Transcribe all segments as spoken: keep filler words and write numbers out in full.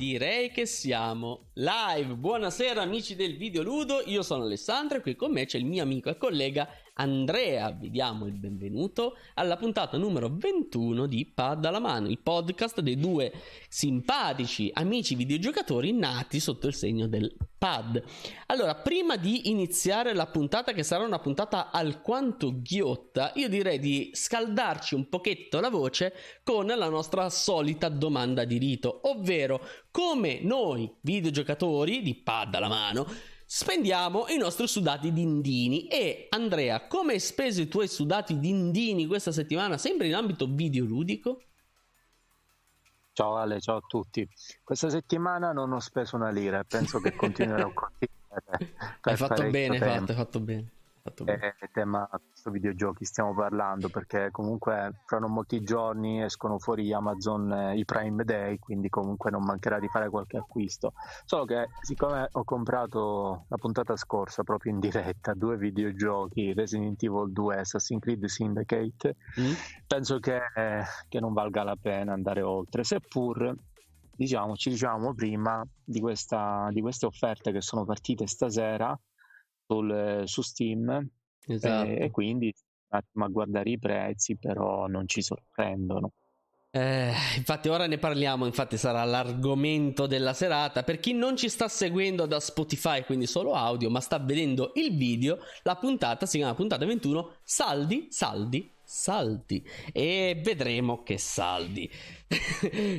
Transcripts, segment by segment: direi che siamo live. Buonasera amici del Videoludo, io sono Alessandro e qui con me c'è il mio amico e collega Andrea. Vi diamo il benvenuto alla puntata numero ventuno di Pad alla Mano, il podcast dei due simpatici amici videogiocatori nati sotto il segno del pad. Allora, prima di iniziare la puntata, che sarà una puntata alquanto ghiotta, io direi di scaldarci un pochetto la voce con la nostra solita domanda di rito, ovvero come noi videogiocatori di Pad alla Mano spendiamo i nostri sudati dindini. E Andrea, come hai speso i tuoi sudati dindini questa settimana, sempre in ambito videoludico? Ciao Ale, ciao a tutti. Questa settimana non ho speso una lira e penso che continuerò così. Hai fatto bene, fatto, fatto bene, fatto bene. È tema questo videogiochi, stiamo parlando, perché comunque fra non molti giorni escono fuori Amazon eh, i Prime Day, quindi comunque non mancherà di fare qualche acquisto. Solo che siccome ho comprato la puntata scorsa proprio in diretta due videogiochi, Resident Evil due e Assassin's Creed Syndicate, mm. penso che, eh, che non valga la pena andare oltre, seppur diciamo ci diciamo prima di, questa, di queste offerte che sono partite stasera sul, su Steam. Esatto. e, e quindi un attimo a guardare i prezzi, però non ci sorprendono. Eh, infatti ora ne parliamo, infatti sarà l'argomento della serata. Per chi non ci sta seguendo da Spotify, quindi solo audio, ma sta vedendo il video, la puntata si chiama puntata ventuno, saldi, saldi, saldi, e vedremo che saldi.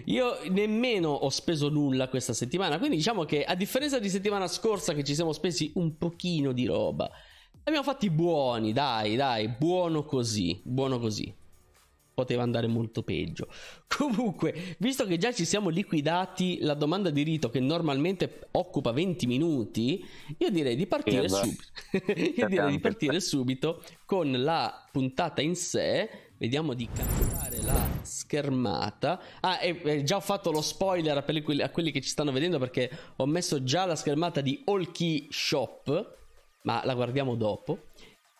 Io nemmeno ho speso nulla questa settimana, quindi diciamo che a differenza di settimana scorsa che ci siamo spesi un pochino di roba, abbiamo fatti buoni, dai, dai, buono così, buono così. Poteva andare molto peggio. Comunque, visto che già ci siamo liquidati la domanda di rito che normalmente occupa venti minuti, io direi di partire subito. Io direi di partire subito con la puntata in sé. Vediamo di cambiare la schermata. Ah, e, e già ho fatto lo spoiler a, per, a quelli che ci stanno vedendo, perché ho messo già la schermata di AllKeyShop, ma la guardiamo dopo.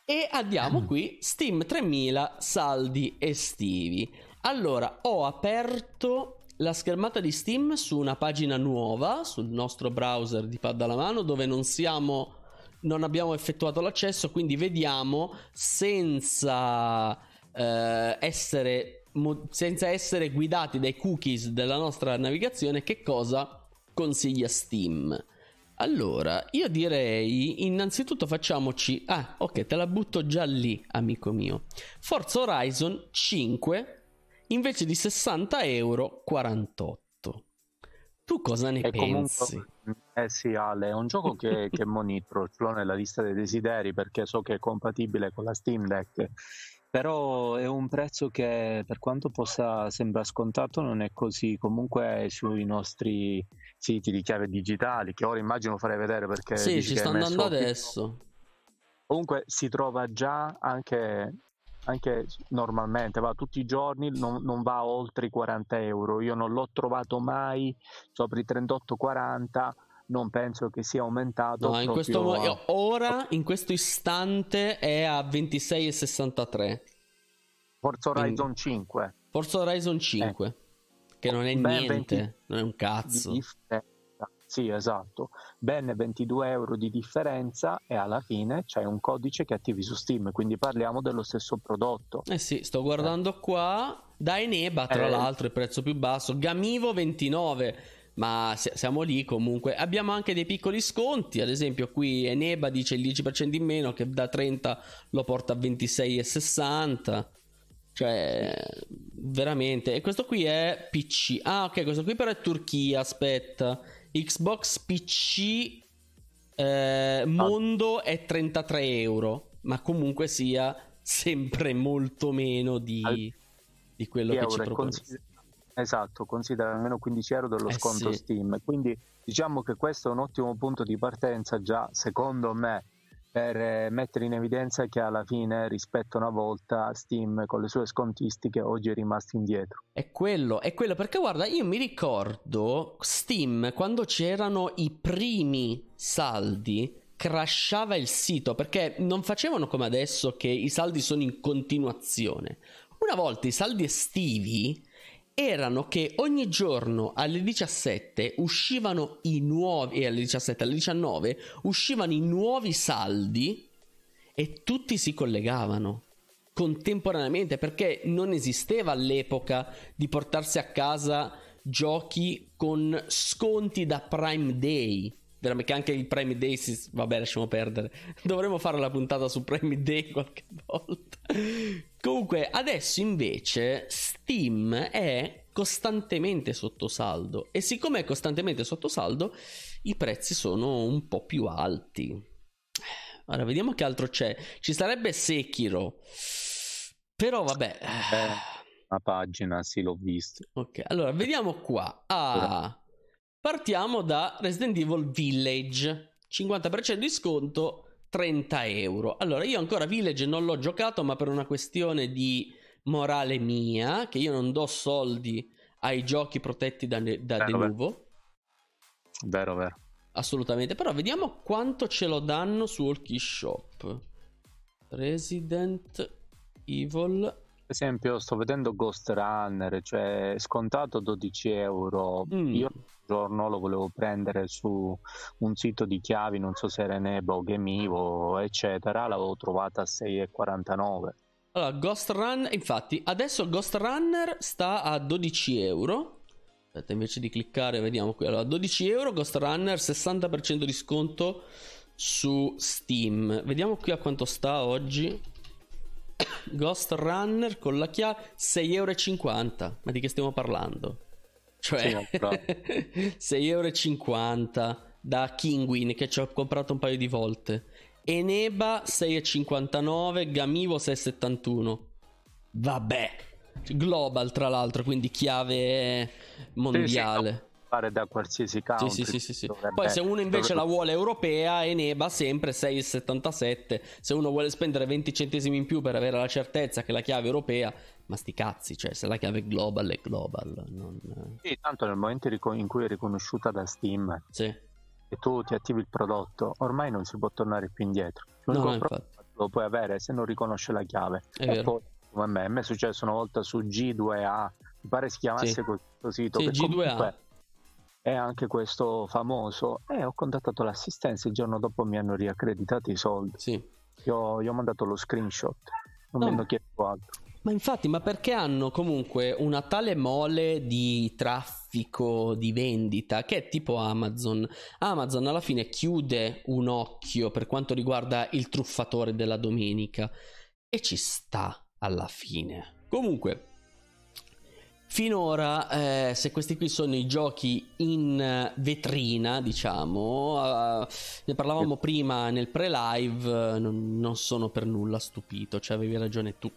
E andiamo qui, Steam tremila, saldi estivi. Allora, ho aperto la schermata di Steam su una pagina nuova, sul nostro browser di Pad alla Mano, dove non siamo, non abbiamo effettuato l'accesso, quindi vediamo senza eh, essere mo- senza essere guidati dai cookies della nostra navigazione che cosa consiglia Steam. Allora, io direi innanzitutto facciamoci... Ah, ok, te la butto già lì, amico mio. Forza Horizon cinque, invece di sessanta euro, quarantotto. Tu cosa ne e pensi? Comunque, eh sì, Ale, è un gioco che, che monitoro, ce l'ho nella lista dei desideri, perché so che è compatibile con la Steam Deck. Però è un prezzo che, per quanto possa sembrare scontato, non è così. Comunque sui nostri siti di chiave digitali, che ora immagino farei vedere, perché sì, ci sto andando adesso. Comunque si trova già anche, anche normalmente, va tutti i giorni, non, non va oltre i quaranta euro. Io non l'ho trovato mai sopra i trentotto quaranta. Non penso che sia aumentato. No, in questo mo- a... ora, in questo istante, è a ventisei virgola sessantatré. Forza Horizon in... cinque. Forza Horizon cinque, eh. che oh, non è niente, venti... non è un cazzo. Di sì, esatto. Ben ventidue euro di differenza, e alla fine c'è un codice che attivi su Steam, quindi parliamo dello stesso prodotto. Eh sì, sto guardando eh. qua. Da Eneba, tra eh. l'altro, il prezzo più basso. Gamivo ventinove. Ma siamo lì comunque. Abbiamo anche dei piccoli sconti, ad esempio qui Eneba dice il dieci per cento in meno, che da trenta lo porta a ventisei e sessanta. Cioè veramente. E questo qui è P C. Ah ok, questo qui però è Turchia, aspetta. Xbox P C eh, mondo è trentatré euro, ma comunque sia sempre molto meno di, di quello che ci propone. Esatto, considera almeno quindici euro dello eh sconto sì. Steam, quindi diciamo che questo è un ottimo punto di partenza già, secondo me, per mettere in evidenza che alla fine, rispetto a una volta, Steam con le sue scontistiche oggi è rimasto indietro. È quello, è quello, perché guarda, io mi ricordo Steam quando c'erano i primi saldi crashava il sito, perché non facevano come adesso che i saldi sono in continuazione. Una volta i saldi estivi erano che ogni giorno alle diciassette uscivano i nuovi, e alle diciassette, alle diciannove uscivano i nuovi saldi e tutti si collegavano contemporaneamente, perché non esisteva all'epoca di portarsi a casa giochi con sconti da Prime Day. Veramente anche il Prime Day si... vabbè, lasciamo perdere, dovremmo fare la puntata su Prime Day qualche volta. Comunque adesso invece Steam è costantemente sottosaldo, e siccome è costantemente sottosaldo i prezzi sono un po' più alti. Ora vediamo che altro c'è. Ci sarebbe Sekiro, però vabbè, la pagina sì, l'ho visto. Ok, allora vediamo qua. Ah, partiamo da Resident Evil Village, cinquanta per cento di sconto, trenta euro. Allora, io ancora Village non l'ho giocato, ma per una questione di morale mia, che io non do soldi ai giochi protetti da, da Denuvo. Vero, vero. Assolutamente. Però vediamo quanto ce lo danno su AllKeyShop. Resident Evil, esempio, sto vedendo Ghostrunner, cioè scontato dodici euro. Mm. Io un giorno lo volevo prendere su un sito di chiavi, non so se era Eneba o Gamivo eccetera, l'avevo trovata a sei e quarantanove. Allora Ghostrunner, infatti adesso Ghostrunner sta a dodici euro. Aspetta, invece di cliccare vediamo qui. Allora dodici euro Ghostrunner, sessanta per cento di sconto su Steam. Vediamo qui a quanto sta oggi Ghostrunner con la chiave, sei e cinquanta euro. Ma di che stiamo parlando? Cioè sì, sei e cinquanta euro da Kinguin, che ci ho comprato un paio di volte. Eneba sei e cinquantanove, Gamivo sei e settantuno. Vabbè, global tra l'altro, quindi chiave mondiale, fare da qualsiasi country. Sì, sì, sì, sì. Poi se uno invece la vuole europea, Eneba sempre sei e settantasette. Se uno vuole spendere venti centesimi in più per avere la certezza che la chiave è europea, ma sti cazzi, cioè se la chiave è global è global, non... Sì, tanto nel momento in cui è riconosciuta da Steam, sì, e tu ti attivi il prodotto, ormai non si può tornare più indietro. L'unico no, no, prodotto lo puoi avere se non riconosce la chiave. È e vero. Poi, come a me, a me è successo una volta su G due A, mi pare si chiamasse, sì, questo sito, sì, che G due A comunque è anche questo famoso, e eh, ho contattato l'assistenza, il giorno dopo mi hanno riaccreditato i soldi. Sì. Io, io ho mandato lo screenshot, non no. mi hanno chiesto altro. Ma infatti, ma perché hanno comunque una tale mole di traffico, di vendita, che è tipo Amazon. Amazon alla fine chiude un occhio per quanto riguarda il truffatore della domenica, e ci sta alla fine. Comunque finora, eh, se questi qui sono i giochi in vetrina, diciamo, eh, ne parlavamo prima nel pre-live, non, non sono per nulla stupito, cioè avevi ragione tu.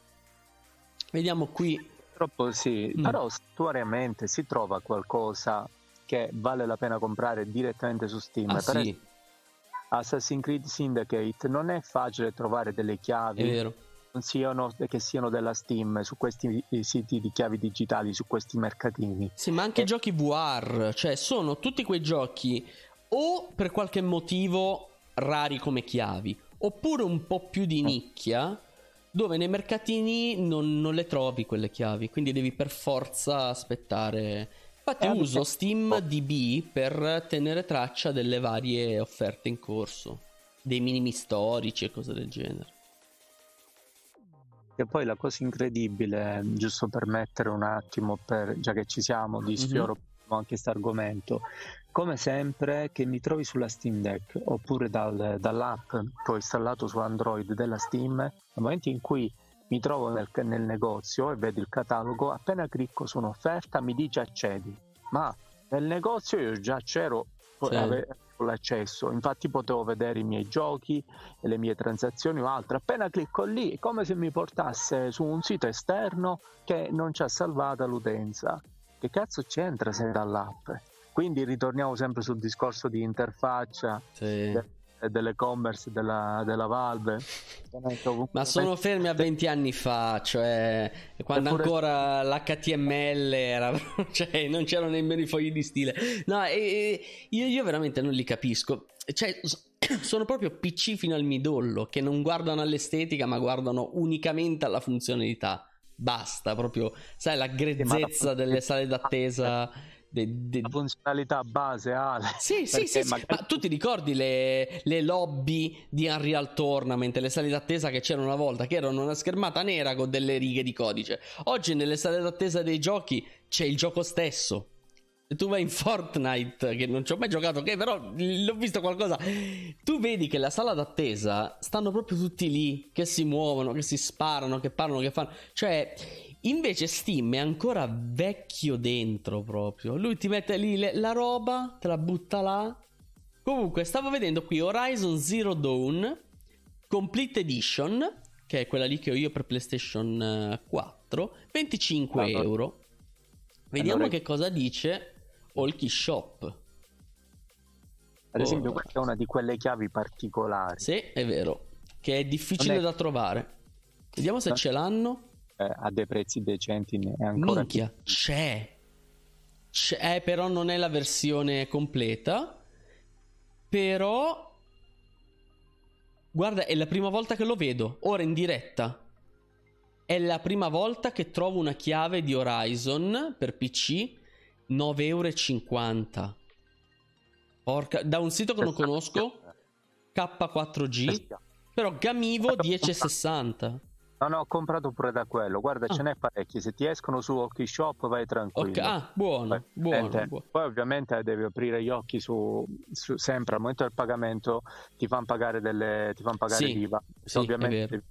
Vediamo qui. Purtroppo sì, mm. però sicuramente si trova qualcosa che vale la pena comprare direttamente su Steam. Ah, per sì. Assassin's Creed Syndicate non è facile trovare delle chiavi. È vero. Siano, che siano della Steam, su questi siti di chiavi digitali, su questi mercatini. Sì, ma anche e... giochi V R, cioè sono tutti quei giochi o per qualche motivo rari come chiavi, oppure un po' più di nicchia, dove nei mercatini non, non le trovi quelle chiavi, quindi devi per forza aspettare. Infatti eh, uso Steam D B per tenere traccia delle varie offerte in corso, dei minimi storici e cose del genere. E poi la cosa incredibile, giusto per mettere un attimo, per, già che ci siamo, di sfioro mm-hmm. anche questo argomento, come sempre che mi trovi sulla Steam Deck oppure dal, dall'app che ho installato su Android della Steam, nel momento in cui mi trovo nel, nel negozio e vedo il catalogo, appena clicco su un'offerta mi dice accedi, ma nel negozio io già c'ero, sì. avevo l'accesso, infatti potevo vedere i miei giochi, le mie transazioni o altro. Appena clicco lì è come se mi portasse su un sito esterno che non ci ha salvata l'utenza. Che cazzo c'entra se dall'app? Quindi ritorniamo sempre sul discorso di interfaccia, sì. de- dell'e-commerce della, della Valve. Ma sono fermi a venti anni fa, cioè quando ancora l'H T M L era, cioè non c'erano nemmeno i fogli di stile. No, e, e, io, io veramente non li capisco, cioè sono proprio P C fino al midollo, che non guardano all'estetica ma guardano unicamente alla funzionalità. basta, proprio, sai, la grezzezza delle sale d'attesa, de, de... la funzionalità base, Ale. Sì, sì, sì, magari... sì, ma tu ti ricordi le, le lobby di Unreal Tournament, le sale d'attesa che c'erano una volta, che erano una schermata nera con delle righe di codice? Oggi nelle sale d'attesa dei giochi c'è il gioco stesso. Se tu vai in Fortnite, che non ci ho mai giocato, che okay, però l'ho visto qualcosa, tu vedi che la sala d'attesa stanno proprio tutti lì, che si muovono, che si sparano, che parlano, che fanno. Cioè, invece Steam è ancora vecchio dentro proprio. Lui ti mette lì le, la roba, te la butta là. Comunque, stavo vedendo qui Horizon Zero Dawn Complete Edition, che è quella lì che ho io per PlayStation quattro, venticinque euro. Vediamo allora che cosa dice AllKeyShop. Ad esempio, oh, questa è una di quelle chiavi particolari. Sì, è vero, che è difficile è... da trovare. Vediamo se ce l'hanno. Eh, a dei prezzi decenti è ancora. Minchia, più... c'è. C'è, però non è la versione completa. Però guarda, è la prima volta che lo vedo, ora in diretta. È la prima volta che trovo una chiave di Horizon per P C nove e cinquanta euro. Porca, da un sito che non conosco, K quattro G, però Gamivo dieci e sessanta. No, no, ho comprato pure da quello. Guarda, ah. ce n'è parecchi. Se ti escono su AllKeyShop vai tranquillo. Okay. Ah, buono, buono, eh, buono. Poi ovviamente devi aprire gli occhi su, su sempre al momento del pagamento ti fanno pagare delle, ti fanno pagare sì, l'I V A. Sì, ovviamente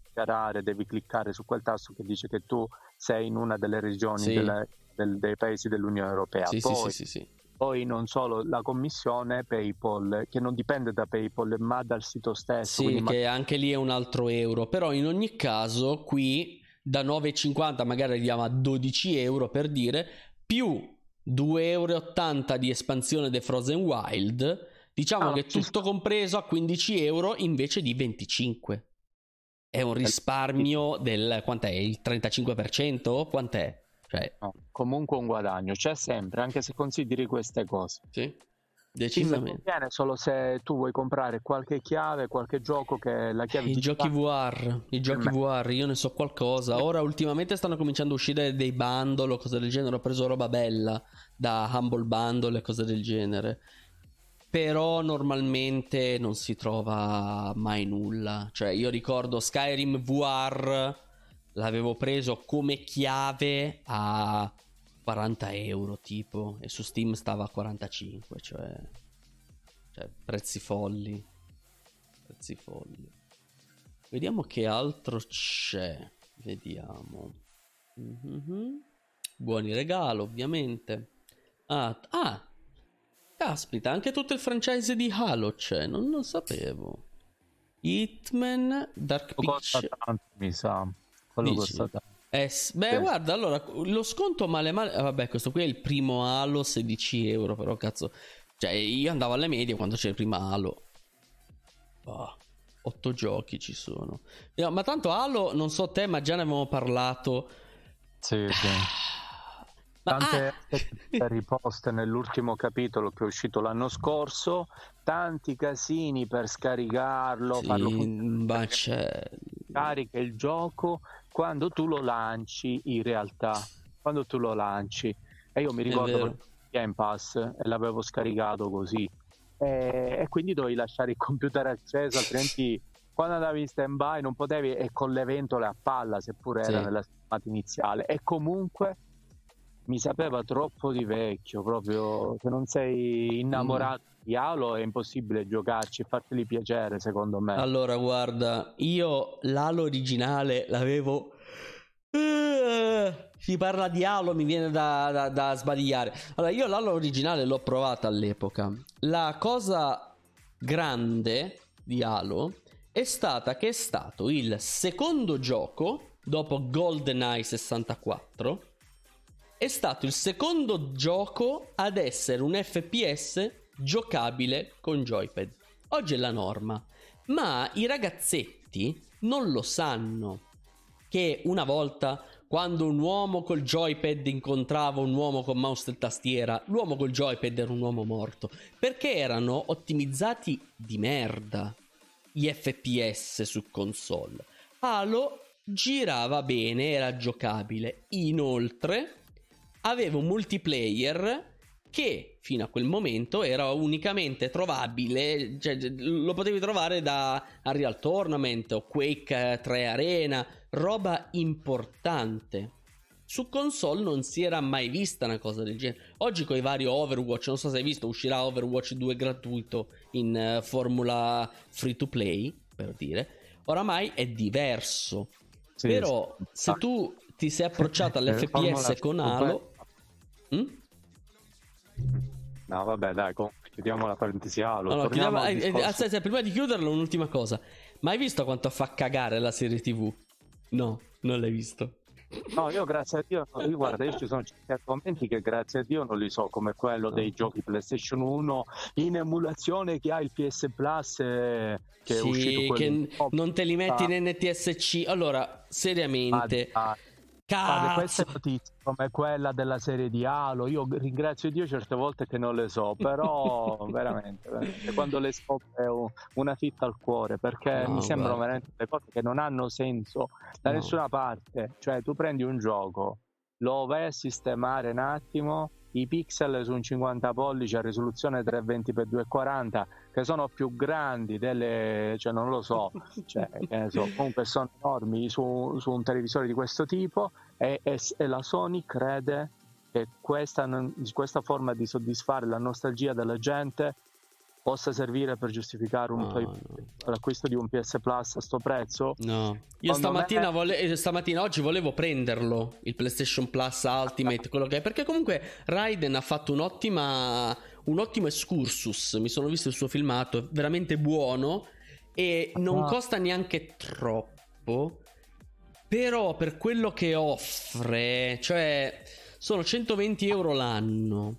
devi cliccare su quel tasto che dice che tu sei in una delle regioni sì. della, del, dei paesi dell'Unione Europea. Sì, poi, sì, sì, sì, sì. poi non solo la commissione PayPal, che non dipende da PayPal ma dal sito stesso. Sì, che ma... anche lì è un altro euro. Però in ogni caso qui da nove e cinquanta magari arriviamo a dodici euro per dire, più due e ottanta euro di espansione The Frozen Wild. Diciamo ah, che tutto compreso a quindici euro invece di venticinque. È un risparmio del quant'è? Il trentacinque per cento? Quant'è? Cioè... No, comunque un guadagno c'è sempre, anche se consideri queste cose. Sì, decisamente. Sì, bene, solo se tu vuoi comprare qualche chiave, qualche gioco che la chiave. I giochi V R, i giochi V R, io ne so qualcosa. Ora ultimamente stanno cominciando a uscire dei bundle o cose del genere. Ho preso roba bella da Humble Bundle e cose del genere. Però normalmente non si trova mai nulla. Cioè io ricordo Skyrim V R, l'avevo preso come chiave a quaranta euro tipo, e su Steam stava a quarantacinque, cioè, cioè prezzi folli, prezzi folli. Vediamo che altro c'è, vediamo. Mm-hmm. Buoni regalo ovviamente. Ah, ah! Caspita, anche tutto il franchise di Halo c'è, non lo sapevo. Hitman, Dark Pictures. Mi sa, quello costa tanto. Eh, beh, sì. Guarda, allora, lo sconto male male... Vabbè, questo qui è il primo Halo, sedici euro, però cazzo... Cioè, io andavo alle medie quando c'era il primo Halo. Oh, otto giochi ci sono. No, ma tanto Halo, non so te, ma già ne avevamo parlato. Sì, sì. Ma, tante ah! riposte nell'ultimo capitolo che è uscito l'anno scorso, tanti casini per scaricarlo, sì, farlo funzionare, carica il gioco quando tu lo lanci, in realtà quando tu lo lanci, e io mi ricordo Game Pass e l'avevo scaricato così e, e quindi dovevi lasciare il computer acceso, altrimenti quando andavi in stand by non potevi, e con le ventole a palla seppure sì. era nella schermata iniziale, e comunque mi sapeva troppo di vecchio, proprio se non sei innamorato mm. di Halo è impossibile giocarci e farteli piacere, secondo me. Allora guarda, io l'Halo originale l'avevo uh, si parla di Halo, mi viene da, da, da sbadigliare. Allora io l'Halo originale l'ho provata all'epoca. La cosa grande di Halo è stata che è stato il secondo gioco dopo GoldenEye sessantaquattro, è stato il secondo gioco ad essere un F P S giocabile con joypad. Oggi è la norma, ma i ragazzetti non lo sanno che una volta, quando un uomo col joypad incontrava un uomo con mouse e tastiera, l'uomo col joypad era un uomo morto, perché erano ottimizzati di merda gli F P S su console. Halo girava bene, era giocabile. Inoltre aveva un multiplayer che fino a quel momento era unicamente trovabile, cioè lo potevi trovare da Unreal Tournament o Quake tre Arena, roba importante. Su console non si era mai vista una cosa del genere. Oggi con i vari Overwatch, non so se hai visto, uscirà Overwatch due gratuito in uh, formula free to play, per dire. Oramai è diverso. Sì, però sì, se tu ti sei approcciato all'F P S con Halo... Mh? No vabbè dai, chiudiamo la parentesi Halo. Allora, chiudiamo, al eh, aspetta, prima di chiuderlo un'ultima cosa. Ma hai visto quanto fa cagare la serie tivù? No, non l'hai visto. No, io grazie a Dio non, io, guarda, io ci sono certi argomenti che grazie a Dio non li so, come quello dei giochi PlayStation uno in emulazione che ha il P S Plus, eh, che sì, è uscito che non te li metti in N T S C. Allora, seriamente ah, ah. Guarda, queste notizie come quella della serie di Halo, io ringrazio Dio certe volte che non le so, però veramente, veramente quando le scopre è una fitta al cuore, perché no, mi sembrano guarda. veramente le cose che non hanno senso da no. nessuna parte. Cioè tu prendi un gioco, lo vai a sistemare un attimo, i pixel su un cinquanta pollici a risoluzione trecentoventi per duecentoquaranta che sono più grandi delle, cioè non lo so, cioè, che ne so, comunque sono enormi su, su un televisore di questo tipo, e, e, e la Sony crede che questa, questa forma di soddisfare la nostalgia della gente possa servire per giustificare un no, play, no. l'acquisto di un P S Plus a sto prezzo. No, io stamattina, me... vole... stamattina oggi volevo prenderlo il PlayStation Plus Ultimate, quello che è, perché comunque Raiden ha fatto un'ottima un ottimo excursus, mi sono visto il suo filmato, è veramente buono e non ah. costa neanche troppo, però per quello che offre, cioè sono centoventi euro l'anno.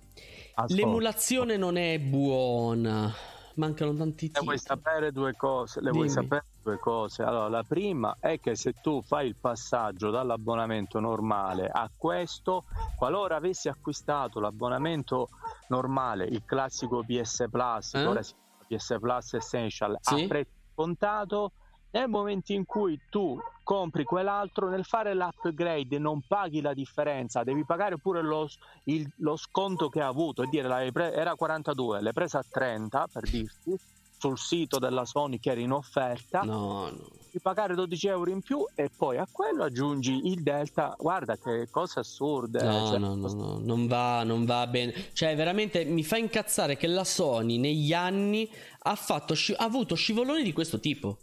Ascolta. L'emulazione non è buona, mancano tanti titoli. Vuoi sapere due cose? Le Dimmi. vuoi sapere due cose? Allora, la prima è che se tu fai il passaggio dall'abbonamento normale a questo, qualora avessi acquistato l'abbonamento normale, il classico P S Plus, eh? ora si chiama P S Plus Essential, sì? a prezzo scontato, nel momento in cui tu compri quell'altro, nel fare l'upgrade non paghi la differenza, devi pagare pure lo, il, lo sconto che ha avuto, e dire era quarantadue, l'hai presa a trenta per dirti, sul sito della Sony che era in offerta, no, no. di pagare dodici euro in più, e poi a quello aggiungi il delta. Guarda che cose assurde, no, cioè, no, no, no, non va, non va bene, cioè veramente mi fa incazzare che la Sony negli anni ha, fatto, ha avuto scivoloni di questo tipo,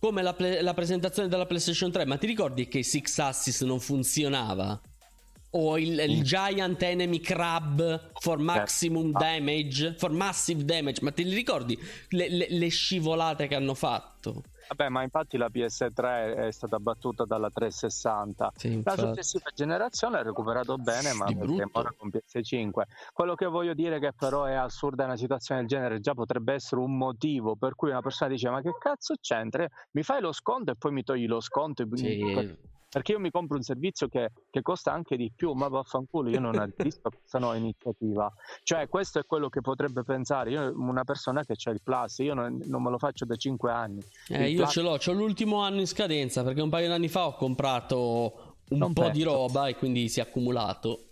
come la, play, la presentazione della PlayStation tre. Ma ti ricordi che Six Axis non funzionava? O il, il Giant Enemy Crab for maximum damage, for massive damage, ma te li ricordi le, le, le scivolate che hanno fatto? Vabbè, ma infatti la P S tre è stata battuta dalla trecentosessanta, sì, la successiva generazione ha recuperato bene, ma ora con P S cinque. Quello che voglio dire che però è assurda una situazione del genere, già potrebbe essere un motivo per cui una persona dice ma che cazzo c'entra, mi fai lo sconto e poi mi togli lo sconto e sì. perché io mi compro un servizio che, che costa anche di più, ma vaffanculo, io non adisco a questa nuova iniziativa. Cioè questo è quello che potrebbe pensare io, una persona che c'ha il Plus, io non, non me lo faccio da cinque anni. Eh, io Plus... ce l'ho, c'ho l'ultimo anno in scadenza, perché un paio di anni fa ho comprato un non po' penso. di roba e quindi si è accumulato.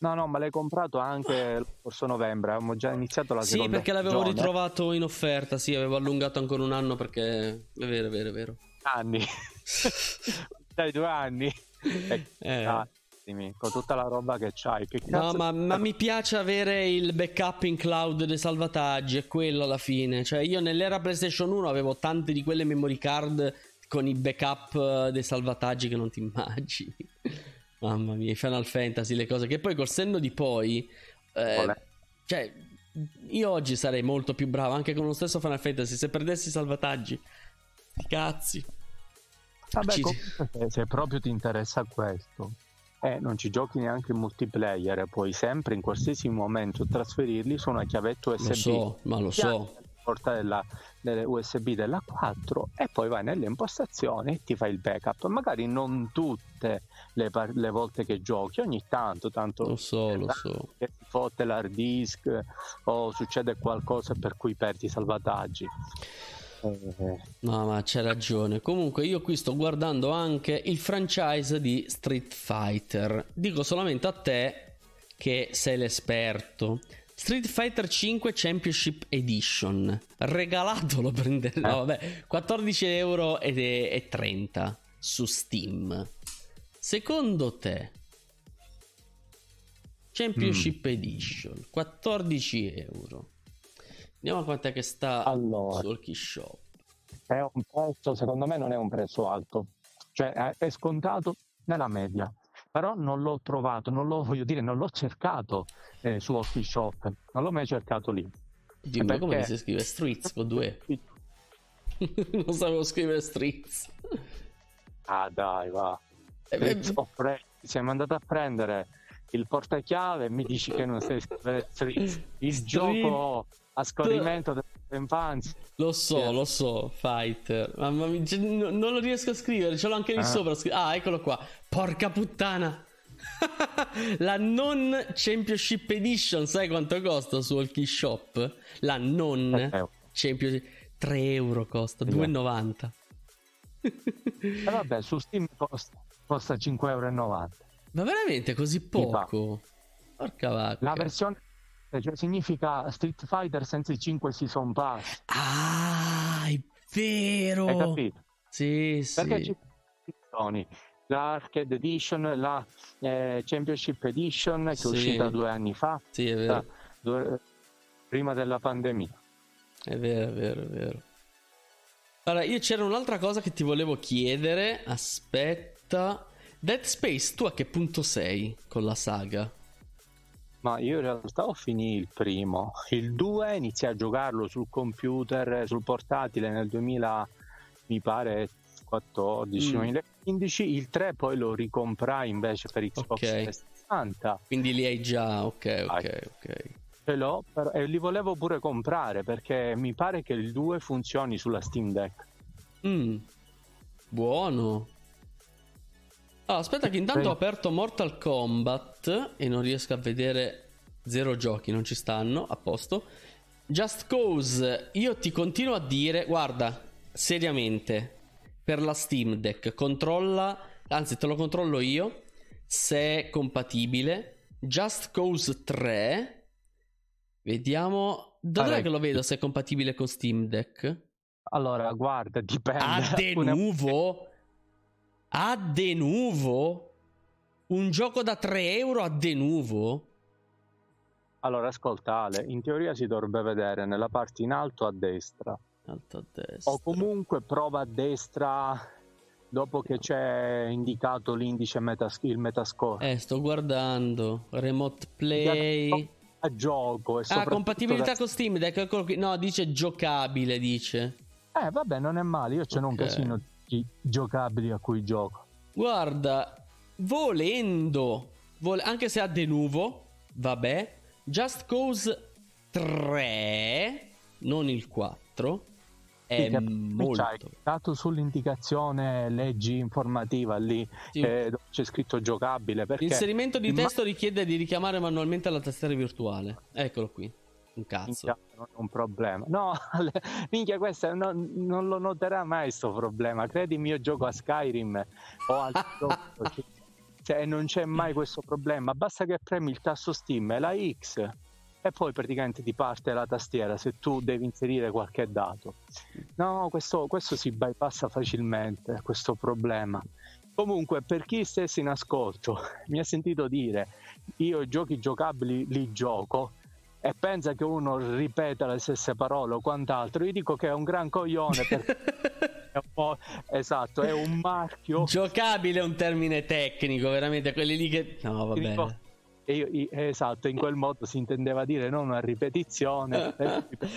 No, no, ma l'hai comprato anche lo scorso novembre, avevamo già iniziato la seconda. Sì, perché l'avevo giorno. ritrovato in offerta, sì, avevo allungato ancora un anno perché... È vero, è vero, è vero. Anni. Dai due anni eh, eh. con tutta la roba che c'hai, che cazzo... no ma, ma mi piace avere il backup in cloud dei salvataggi, è quello alla fine. Cioè io nell'era PlayStation uno avevo tante di quelle memory card con i backup dei salvataggi che non ti immagini. Mamma mia, Final Fantasy, le cose che poi col senno di poi eh, cioè io oggi sarei molto più bravo anche con lo stesso Final Fantasy se perdessi i salvataggi, cazzi. Vabbè, comunque, se proprio ti interessa questo e eh, non ci giochi neanche in multiplayer, puoi sempre in qualsiasi momento trasferirli su una chiavetta U S B. Lo so, ma lo so. Porta della, delle U S B della quattro e poi vai nelle impostazioni e ti fai il backup. Magari non tutte le, par- le volte che giochi, ogni tanto, tanto lo so, lo so. Che ti fotte l'hard disk o succede qualcosa per cui perdi i salvataggi. No, ma c'è ragione. Comunque io qui sto guardando anche il franchise di Street Fighter. Dico solamente a te che sei l'esperto. Street Fighter cinque Championship Edition, regalatelo, prendere... no, vabbè, quattordici euro e trenta su Steam. Secondo te Championship mm. Edition quattordici euro, andiamo a quant'è che sta allora, su AllKeyShop. È un prezzo, secondo me non è un prezzo alto, cioè è scontato nella media, però non l'ho trovato, non lo voglio dire, non l'ho cercato eh, su AllKeyShop, non l'ho mai cercato lì. Dimmi perché... come si scrive Streets con due E? Non sapevo scrivere Streets. Ah dai, va. Eh, beh... pre... Siamo andati a prendere il portachiave e mi dici che non sei Streets, il Street... gioco a scorrimento dell'infanzia. Lo so, yeah. lo so, Fighter. Mamma mia, non lo riesco a scrivere, ce l'ho anche lì ah. sopra. Ah, eccolo qua. Porca puttana. La non Championship Edition, sai quanto costa su AllKeyShop? La non eh, Championship tre euro costa, due e novanta. Eh, vabbè, su Steam costa, costa cinque e novanta euro. Ma veramente così poco? Porca vacca. La versione, cioè, significa Street Fighter senza i cinque season pass. Ah, è vero. Hai capito? Sì, perché sì. Perché l'Arcade Edition, la eh, Championship Edition che sì. è uscita due anni fa, sì, è vero. Due, prima della pandemia. È vero, è vero, è vero. Allora, io c'era un'altra cosa che ti volevo chiedere. Aspetta, Dead Space, tu a che punto sei con la saga? Ma io in realtà ho finito il primo, il due iniziai a giocarlo sul computer, sul portatile nel duemila, mi pare quattordici, mm. duemilaquindici. Il tre poi lo ricomprai invece per Xbox okay. trecentosessanta. Quindi li hai già, ok, ok, ok. Ce l'ho, però, e li volevo pure comprare perché mi pare che il due funzioni sulla Steam Deck. Mm. Buono. Oh, aspetta che intanto ho aperto Mortal Kombat e non riesco a vedere, zero giochi, non ci stanno, a posto. Just Cause, io ti continuo a dire, guarda, seriamente, per la Steam Deck, controlla, anzi te lo controllo io, se è compatibile, Just Cause tre, vediamo, dov'è che lo vedo se è compatibile con Steam Deck? Allora, guarda, dipende. A Denuvo? A Denuvo? Un gioco da tre euro a Denuvo? Allora ascolta Ale, in teoria si dovrebbe vedere nella parte in alto a destra, alto a destra. O comunque prova a destra dopo che c'è indicato l'indice metas- il metascore. Eh, sto guardando Remote Play a gioco e ah, compatibilità da... con Steam Deck, eccolo qui. No, dice giocabile, dice. Eh vabbè, non è male, io ce n'ho okay. un casino giocabili a cui gioco. Guarda, volendo vole- anche se ha Denuvo, vabbè, Just Cause tre, non il quattro, è sì, molto. C'hai dato sull'indicazione leggi informativa lì sì. eh, c'è scritto giocabile perché l'inserimento di testo ma- richiede di richiamare manualmente la tastiera virtuale. Eccolo qui. Un cazzo, minchia, non è un problema. No, minchia, questa no, non lo noterà mai sto problema. Credimi, io gioco a Skyrim o al gioco, cioè, non c'è mai questo problema. Basta che premi il tasto Steam e la X e poi praticamente ti parte la tastiera se tu devi inserire qualche dato. No, questo, questo si bypassa facilmente, questo problema. Comunque, per chi stesse in ascolto mi ha sentito dire io i giochi giocabili li gioco e pensa che uno ripeta le stesse parole o quant'altro, io dico che è un gran coglione perché è un po', esatto, è un marchio. Giocabile è un termine tecnico, veramente, quelli lì che... No, va bene. Io, io, esatto, in quel modo si intendeva dire non una ripetizione.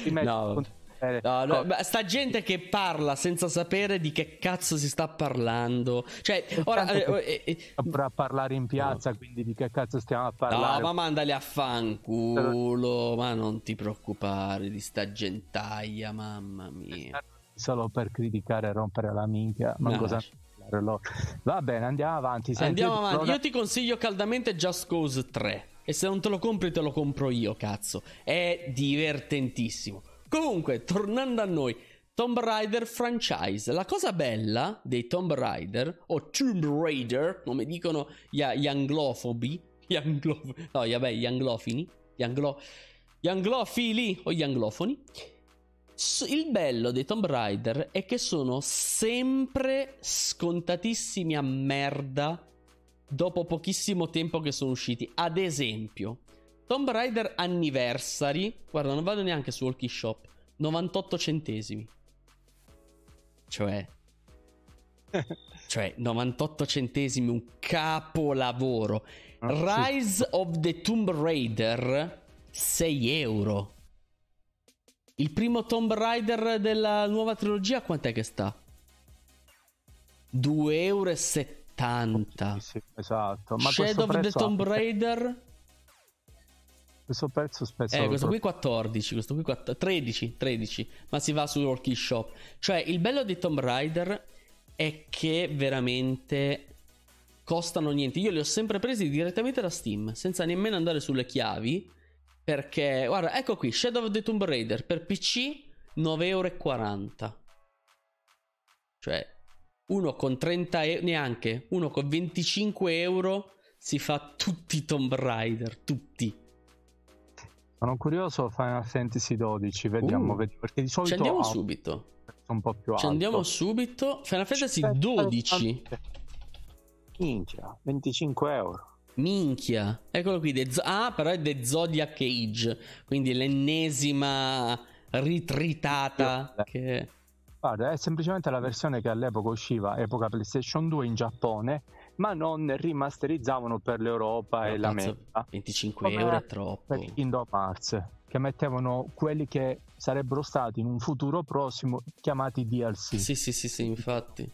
No, eh, no, no, ma sta gente che parla senza sapere di che cazzo si sta parlando, cioè ora eh, eh, a parlare in piazza no. Quindi di che cazzo stiamo a parlare? No, ma mandali a fanculo, ma non ti preoccupare di sta gentaia, mamma mia, solo per criticare e rompere la minchia, ma no, cosa no. Va bene, andiamo avanti. Senti, andiamo avanti. Provo... io ti consiglio caldamente Just Cause tre e se non te lo compri te lo compro io, cazzo, è divertentissimo. Comunque, tornando a noi, Tomb Raider franchise. La cosa bella dei Tomb Raider, o Tomb Raider, come dicono gli, gli anglofobi, gli anglo, no, vabbè, gli anglofini, gli, anglo, gli anglofili o gli anglofoni. Il bello dei Tomb Raider è che sono sempre scontatissimi a merda dopo pochissimo tempo che sono usciti. Ad esempio, Tomb Raider Anniversary, guarda, non vado neanche su AllKeyShop, novantotto centesimi. Cioè Cioè novantotto centesimi, un capolavoro. ah, Rise sì. of the Tomb Raider, sei euro. Il primo Tomb Raider della nuova trilogia quant'è che sta? due euro e settanta. Sì, esatto. Ma Shadow of the Tomb Raider, questo prezzo spesso eh, questo qui quattordici, questo qui quattordici, tredici, tredici, ma si va su AllKeyShop. Cioè, il bello di Tomb Raider è che veramente costano niente. Io li ho sempre presi direttamente da Steam, senza nemmeno andare sulle chiavi, perché guarda, ecco qui, Shadow of the Tomb Raider per P C nove e quaranta euro. Cioè, uno con trenta euro, neanche, uno con venticinque euro si fa tutti i Tomb Raider, tutti. Sono curioso. Final Fantasy dodici, vediamo, uh, vediamo perché di solito ci andiamo subito. Un po' più alto. Ci andiamo subito. Final Fantasy dodici. Minchia, venticinque euro. Minchia, eccolo qui. The... Ah, però è The Zodiac Age, quindi l'ennesima ritritata. Che... Guarda, è semplicemente la versione che all'epoca usciva, epoca PlayStation due in Giappone, ma non rimasterizzavano per l'Europa, no, e l'America. venticinque euro è troppo. Per Kingdom Hearts, che mettevano quelli che sarebbero stati in un futuro prossimo chiamati D L C. Sì, sì, sì, sì, infatti.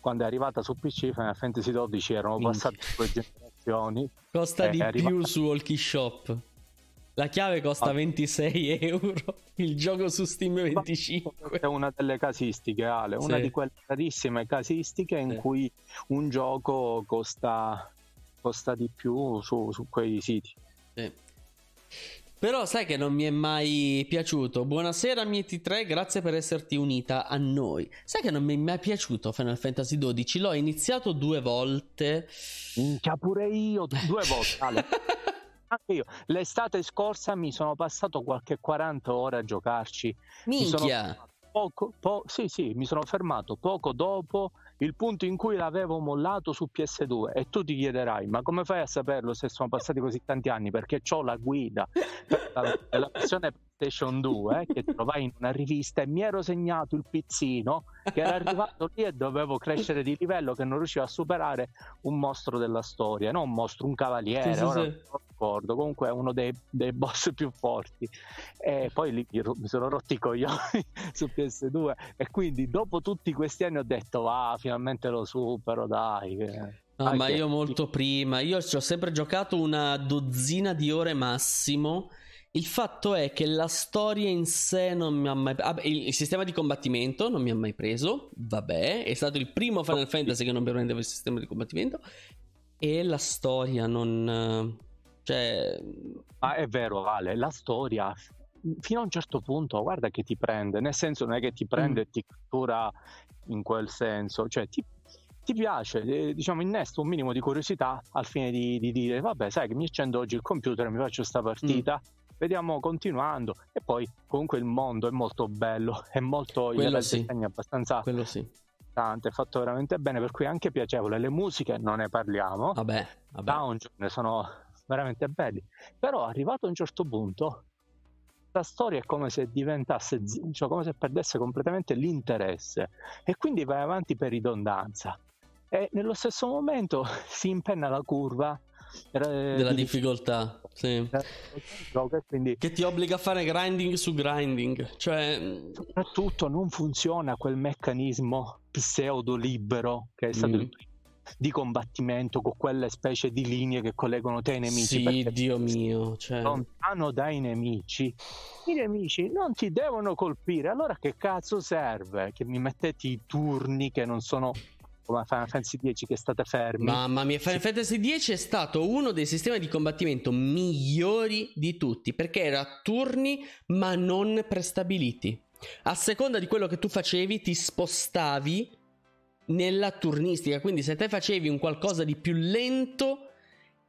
Quando è arrivata su P C, Final Fantasy dodici erano passate due generazioni. Costa di arrivata... più su AllKeyShop. La chiave costa ah. ventisei euro, il gioco su Steam venticinque. È una delle casistiche, Ale, una sì. di quelle rarissime casistiche in sì. cui un gioco costa, costa di più su, su quei siti. Sì. Però sai che non mi è mai piaciuto. Buonasera Mieti tre, grazie per esserti unita a noi. Sai che non mi è mai piaciuto Final Fantasy dodici, l'ho iniziato due volte. Minchia, pure io, due volte, Ale. Anche io l'estate scorsa mi sono passato qualche quaranta ore a giocarci. Minchia. Mi sono poco, po- sì sì mi sono fermato poco dopo il punto in cui l'avevo mollato su P S due, e tu ti chiederai: ma come fai a saperlo se sono passati così tanti anni? Perché c'ho la guida della versione PlayStation due, eh, che trovai in una rivista, e mi ero segnato il pizzino che era arrivato lì e dovevo crescere di livello, che non riuscivo a superare un mostro della storia, no un mostro, un cavaliere, sì, sì, ora sì. non ricordo, comunque è uno dei, dei boss più forti, e poi lì mi sono rotti i coglioni su P S due, e quindi dopo tutti questi anni ho detto: va, ah, finalmente lo supero, dai. eh. No, ma io molto prima, io ci ho sempre giocato una dozzina di ore massimo. Il fatto è che la storia in sé non mi ha mai... Ah, il, il sistema di combattimento non mi ha mai preso, vabbè, è stato il primo Final Fantasy che non mi prendeva il sistema di combattimento, e la storia non... Cioè... Ah, è vero, Vale, la storia... fino a un certo punto, guarda che ti prende, nel senso non è che ti prende mm. e ti cattura in quel senso, cioè ti, ti piace, eh, diciamo, innesta un minimo di curiosità al fine di, di dire: vabbè, sai che mi accendo oggi il computer, mi faccio sta partita, mm. vediamo continuando. E poi comunque il mondo è molto bello, è molto, quello sì, è abbastanza, quello sì, è fatto veramente bene, per cui è anche piacevole. Le musiche non ne parliamo, vabbè, vabbè. Dungeon sono veramente belli, però arrivato a un certo punto la storia è come se diventasse, cioè come se perdesse completamente l'interesse, e quindi vai avanti per ridondanza, e nello stesso momento si impenna la curva della di difficoltà, sì. Quindi, che ti obbliga a fare grinding su grinding, cioè soprattutto non funziona quel meccanismo pseudo libero che è stato mm. il primo di combattimento, con quelle specie di linee che collegano te ai nemici. Sì, Dio mio, cioè... lontano dai nemici, i nemici non ti devono colpire, allora che cazzo serve che mi mettete i turni che non sono come Final Fantasy dieci, che state fermi. Mamma mia, Final Fantasy dieci è stato uno dei sistemi di combattimento migliori di tutti, perché era turni ma non prestabiliti. a seconda di quello che tu facevi ti spostavi nella turnistica, quindi se te facevi un qualcosa di più lento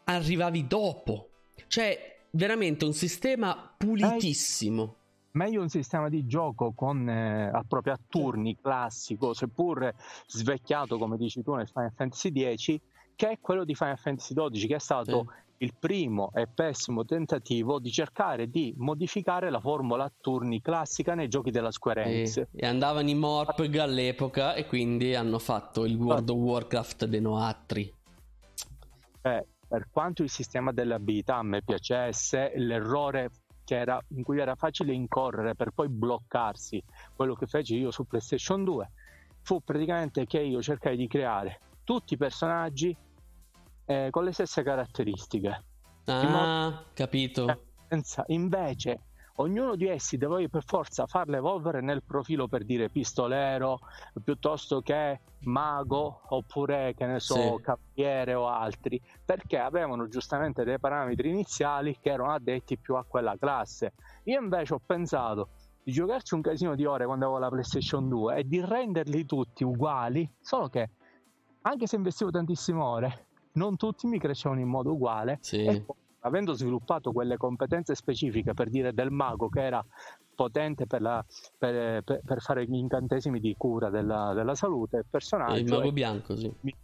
arrivavi dopo, cioè veramente un sistema pulitissimo. Meglio un sistema di gioco con eh, a proprio a turni classico, seppur svecchiato come dici tu nel Final Fantasy dieci, che è quello di Final Fantasy dodici, che è stato sì. il primo e pessimo tentativo di cercare di modificare la formula a turni classica nei giochi della Square Enix. E, e andavano i Morpg all'epoca e quindi hanno fatto il World of Warcraft dei Noatri. Eh, per quanto il sistema delle abilità a me piacesse, l'errore che era, in cui era facile incorrere per poi bloccarsi, quello che feci io su PlayStation due, fu praticamente che io cercai di creare tutti i personaggi Eh, con le stesse caratteristiche. Ah, modo... capito. Invece ognuno di essi dovevi per forza farle evolvere nel profilo, per dire pistolero piuttosto che mago, oppure che ne so sì. cavaliere o altri, perché avevano giustamente dei parametri iniziali che erano addetti più a quella classe. Io invece ho pensato di giocarci un casino di ore quando avevo la PlayStation due e di renderli tutti uguali, solo che anche se investivo tantissime ore non tutti mi crescevano in modo uguale, sì. e poi, avendo sviluppato quelle competenze specifiche, per dire del mago che era potente per, la, per, per, per fare gli incantesimi di cura della, della salute, il personaggio, il mago bianco sì. mi,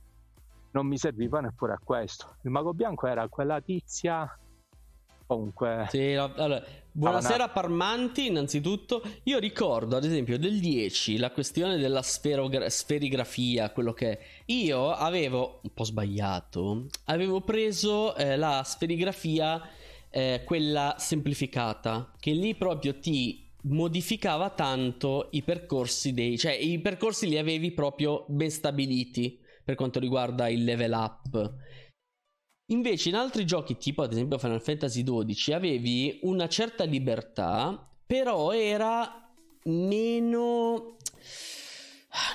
non mi serviva neppure a questo. Il mago bianco era quella tizia comunque sì, la, allora, buonasera una... Parmanti innanzitutto. Io ricordo ad esempio del dieci la questione della sferogra- sferigrafia, quello che io avevo un po' sbagliato, avevo preso eh, la sferigrafia eh, quella semplificata, che lì proprio ti modificava tanto i percorsi dei, cioè i percorsi li avevi proprio ben stabiliti per quanto riguarda il level up. Invece in altri giochi, tipo ad esempio Final Fantasy dodici, avevi una certa libertà, però era meno...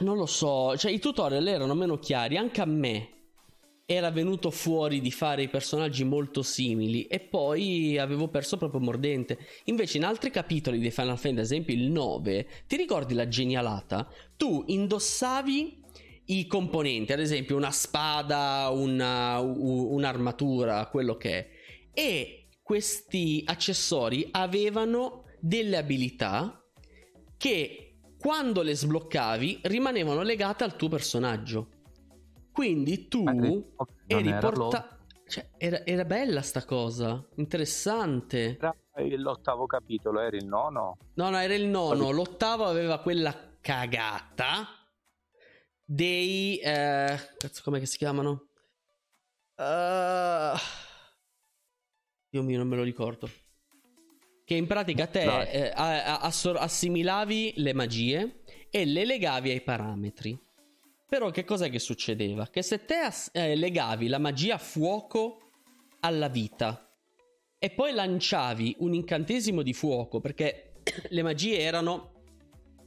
non lo so, cioè i tutorial erano meno chiari, anche a me era venuto fuori di fare i personaggi molto simili e poi avevo perso proprio mordente. Invece in altri capitoli di Final Fantasy, ad esempio il nove, ti ricordi la genialata? Tu indossavi... i componenti, ad esempio una spada, una, u, un'armatura, quello che è, e questi accessori avevano delle abilità che quando le sbloccavi rimanevano legate al tuo personaggio, quindi tu non eri era portato, cioè, era, era bella sta cosa, interessante. Era l'ottavo capitolo, era il nono? No, no, era il nono, l'ottavo aveva quella cagata dei eh, cazzo, com'è che si chiamano? Uh, io mio non me lo ricordo. Che in pratica te eh, assor- assimilavi le magie e le legavi ai parametri. Però che cos'è che succedeva? Che se te ass- eh, legavi la magia a fuoco alla vita e poi lanciavi un incantesimo di fuoco, perché le magie erano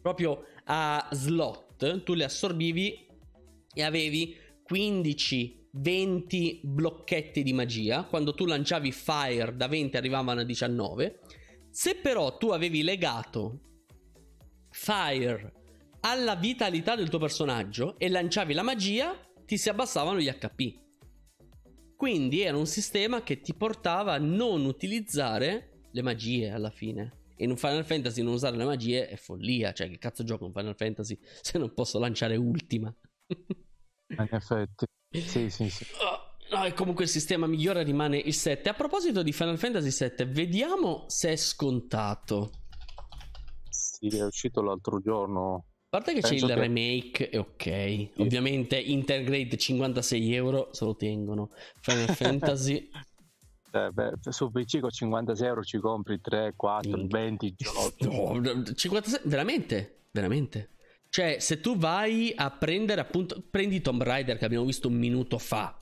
proprio a slot, tu le assorbivi e avevi quindici venti blocchetti di magia. Quando tu lanciavi fire da venti arrivavano a diciannove. Se però tu avevi legato fire alla vitalità del tuo personaggio e lanciavi la magia, ti si abbassavano gli acca pi. Quindi era un sistema che ti portava a non utilizzare le magie alla fine. In un Final Fantasy non usare le magie è follia, cioè che cazzo gioco un Final Fantasy se non posso lanciare ultima. In effetti sì sì sì. Oh, no, e comunque il sistema migliore rimane il sette. A proposito di Final Fantasy sette, vediamo se è scontato. Sì, è uscito l'altro giorno. A parte che penso c'è il che... remake è ok, sì. Ovviamente Intergrade cinquantasei euro se lo tengono. Final Fantasy Eh, beh, su P C con cinquantasei euro ci compri tre, quattro, venti giochi. No, cinquantasei veramente, veramente. Cioè, se tu vai a prendere, appunto, prendi Tomb Raider che abbiamo visto un minuto fa.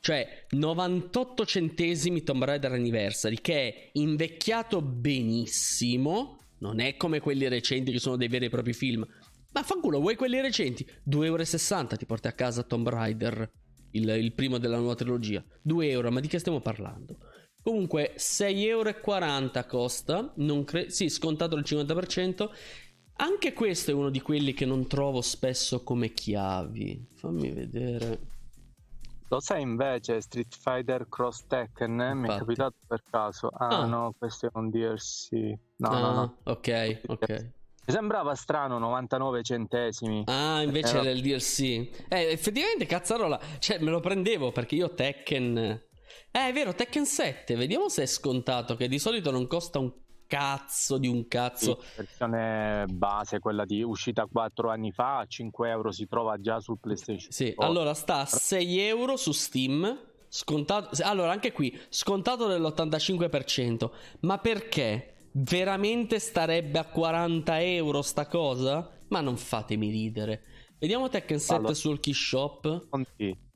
Cioè, novantotto centesimi Tomb Raider Anniversary, che è invecchiato benissimo. Non è come quelli recenti che sono dei veri e propri film. Ma fanculo, vuoi quelli recenti? due euro e sessanta ti porti a casa Tomb Raider. Il, il primo della nuova trilogia, due euro, ma di che stiamo parlando? Comunque sei euro e quaranta costa, non cre- sì, scontato il cinquanta per cento. Anche questo è uno di quelli che non trovo spesso come chiavi. Fammi vedere. Lo sai invece Street Fighter Cross Tekken? Eh? Mi è capitato per caso. Ah, ah. no, questo è un D L C. No, ah, no, no. Ok, ok. Mi sembrava strano, novantanove centesimi. Ah, invece era il D L C. Eh, effettivamente, cazzarola. Cioè, me lo prendevo perché io Tekken... Eh, è vero, Tekken sette. Vediamo se è scontato, che di solito non costa un cazzo di un cazzo. La versione base, quella di uscita quattro anni fa, a cinque euro si trova già sul PlayStation. Sì, oh. Allora sta a sei euro su Steam. Scontato. Allora, anche qui, scontato dell'ottantacinque per cento. Ma perché? Veramente starebbe a quaranta euro sta cosa? Ma non fatemi ridere. Vediamo Tekken sette allora, su AllKeyShop.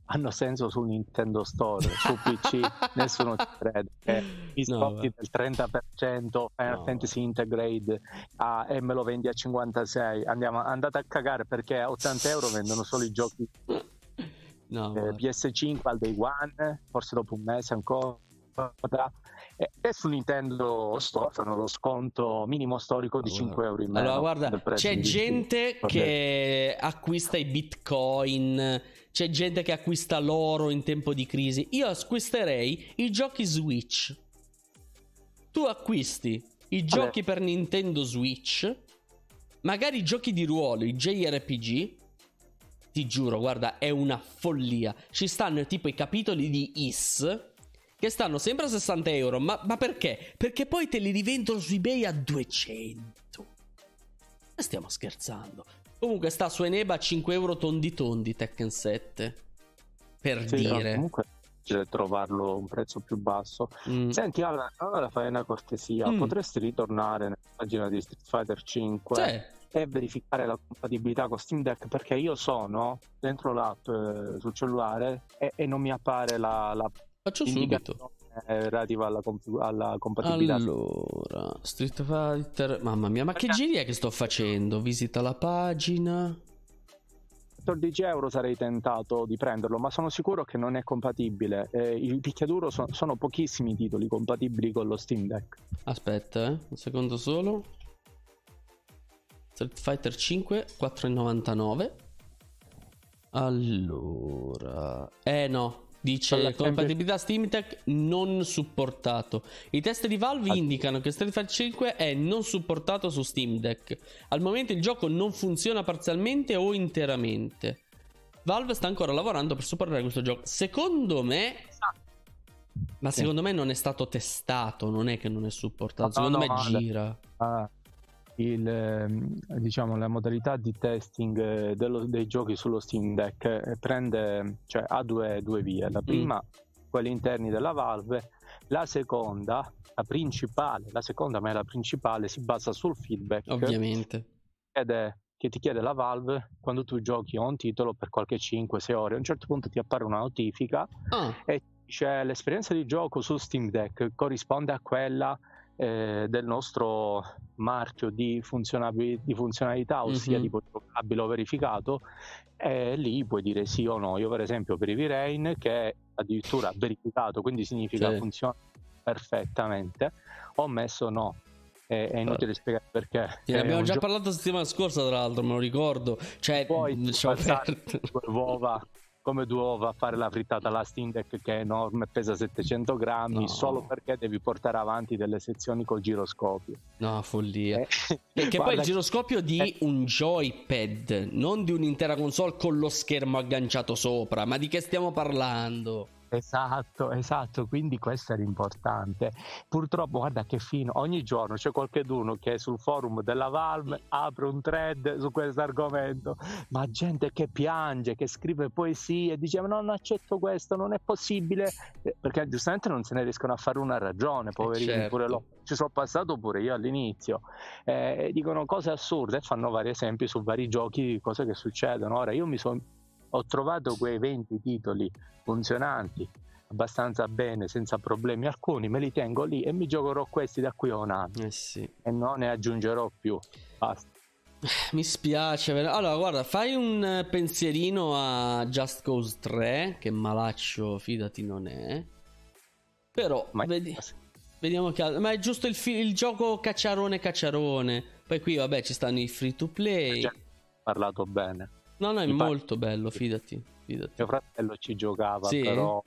Hanno senso su Nintendo Store, su P C nessuno ci crede. Eh, I sconti no, del trenta per cento Final no. Fantasy Integrate ah, e me lo vendi a cinquantasei. Andiamo, andate a cagare, perché a ottanta euro vendono solo i giochi. No, eh, P S cinque al day one, forse dopo un mese ancora. E su Nintendo Store fanno lo sconto minimo storico di cinque euro in meno. Allora guarda, c'è gente di... che acquista i bitcoin, c'è gente che acquista l'oro in tempo di crisi. Io acquisterei i giochi Switch. Tu acquisti i giochi Vabbè. per Nintendo Switch, magari i giochi di ruolo, i J R P G. Ti giuro, guarda, è una follia. Ci stanno tipo i capitoli di I S che stanno sempre a sessanta euro, ma, ma perché? Perché poi te li rivendono su eBay a duecento. Ma stiamo scherzando. Comunque sta su Eneba a cinque euro tondi tondi Tekken sette. Per sì, dire no, comunque c'è trovarlo a un prezzo più basso. mm. Senti, allora, allora fai una cortesia. mm. Potresti ritornare nella pagina di Street Fighter cinque, sì, e verificare la compatibilità con Steam Deck, perché io sono dentro l'app eh, sul cellulare e, e non mi appare la, la Faccio subito relativa alla, comp- alla compatibilità. Allora, Street Fighter, mamma mia, ma che giri è che sto facendo? Visita la pagina. quattordici euro sarei tentato di prenderlo, ma sono sicuro che non è compatibile. Eh, il picchiaduro so- sono pochissimi i titoli compatibili con lo Steam Deck. Aspetta, eh, un secondo solo. Street Fighter cinque, quattro e novantanove. Allora, eh no. Dice compatibilità Steam Deck non supportato. I test di Valve Ad... indicano che Street Fighter cinque è non supportato su Steam Deck. Al momento il gioco non funziona parzialmente o interamente. Valve sta ancora lavorando per supportare questo gioco. Secondo me, ma secondo me non è stato testato, non è che non è supportato. Secondo no, no, me gira. Ah. Il, diciamo, la modalità di testing dello, dei giochi sullo Steam Deck prende, cioè, ha due, due vie. La prima, mm. quelli interni della Valve. La seconda, la principale, la seconda ma è la principale, si basa sul feedback, ovviamente, ed è che ti chiede la Valve quando tu giochi a un titolo per qualche cinque sei ore. A un certo punto ti appare una notifica oh. e dice: l'esperienza di gioco su Steam Deck corrisponde a quella Eh, del nostro marchio di, funzionabil- di funzionalità, ossia mm-hmm. tipo giocabile o verificato. E lì puoi dire sì o no. Io per esempio per Heavy Rain, che è addirittura verificato, quindi significa sì. funziona perfettamente, ho messo no. È, è inutile spiegare perché. Sì, abbiamo già gio- parlato settimana scorsa, tra l'altro, me lo ricordo. Cioè, poi uova come due uova a fare la frittata alla Steam Deck, che è enorme, pesa settecento grammi, no, solo perché devi portare avanti delle sezioni col giroscopio. No, follia. Eh, e che poi il giroscopio di eh. un joypad, non di un'intera console con lo schermo agganciato sopra. Ma di che stiamo parlando? Esatto, esatto, quindi questo era importante. Purtroppo guarda che fino ogni giorno c'è qualcheduno che sul forum della Valve apre un thread su questo argomento, ma gente che piange, che scrive poesie, dice ma non accetto questo, non è possibile, perché giustamente non se ne riescono a fare una ragione, poverini, certo. pure loro. Ci sono passato pure io all'inizio, eh, dicono cose assurde e fanno vari esempi su vari giochi, cose che succedono. Ora io mi sono ho trovato quei venti titoli funzionanti abbastanza bene, senza problemi alcuni, me li tengo lì e mi giocherò questi da qui a un anno, eh sì. e non ne aggiungerò più, basta. Mi spiace. Allora guarda, fai un pensierino a Just Cause tre, che malaccio, fidati, non è, però ma vedi, vediamo che, ma è giusto il, fi- il gioco cacciarone cacciarone. Poi qui vabbè ci stanno i free to play. Ho parlato bene. No no è Mi molto parli... bello, fidati, fidati. Mio fratello ci giocava, sì? Però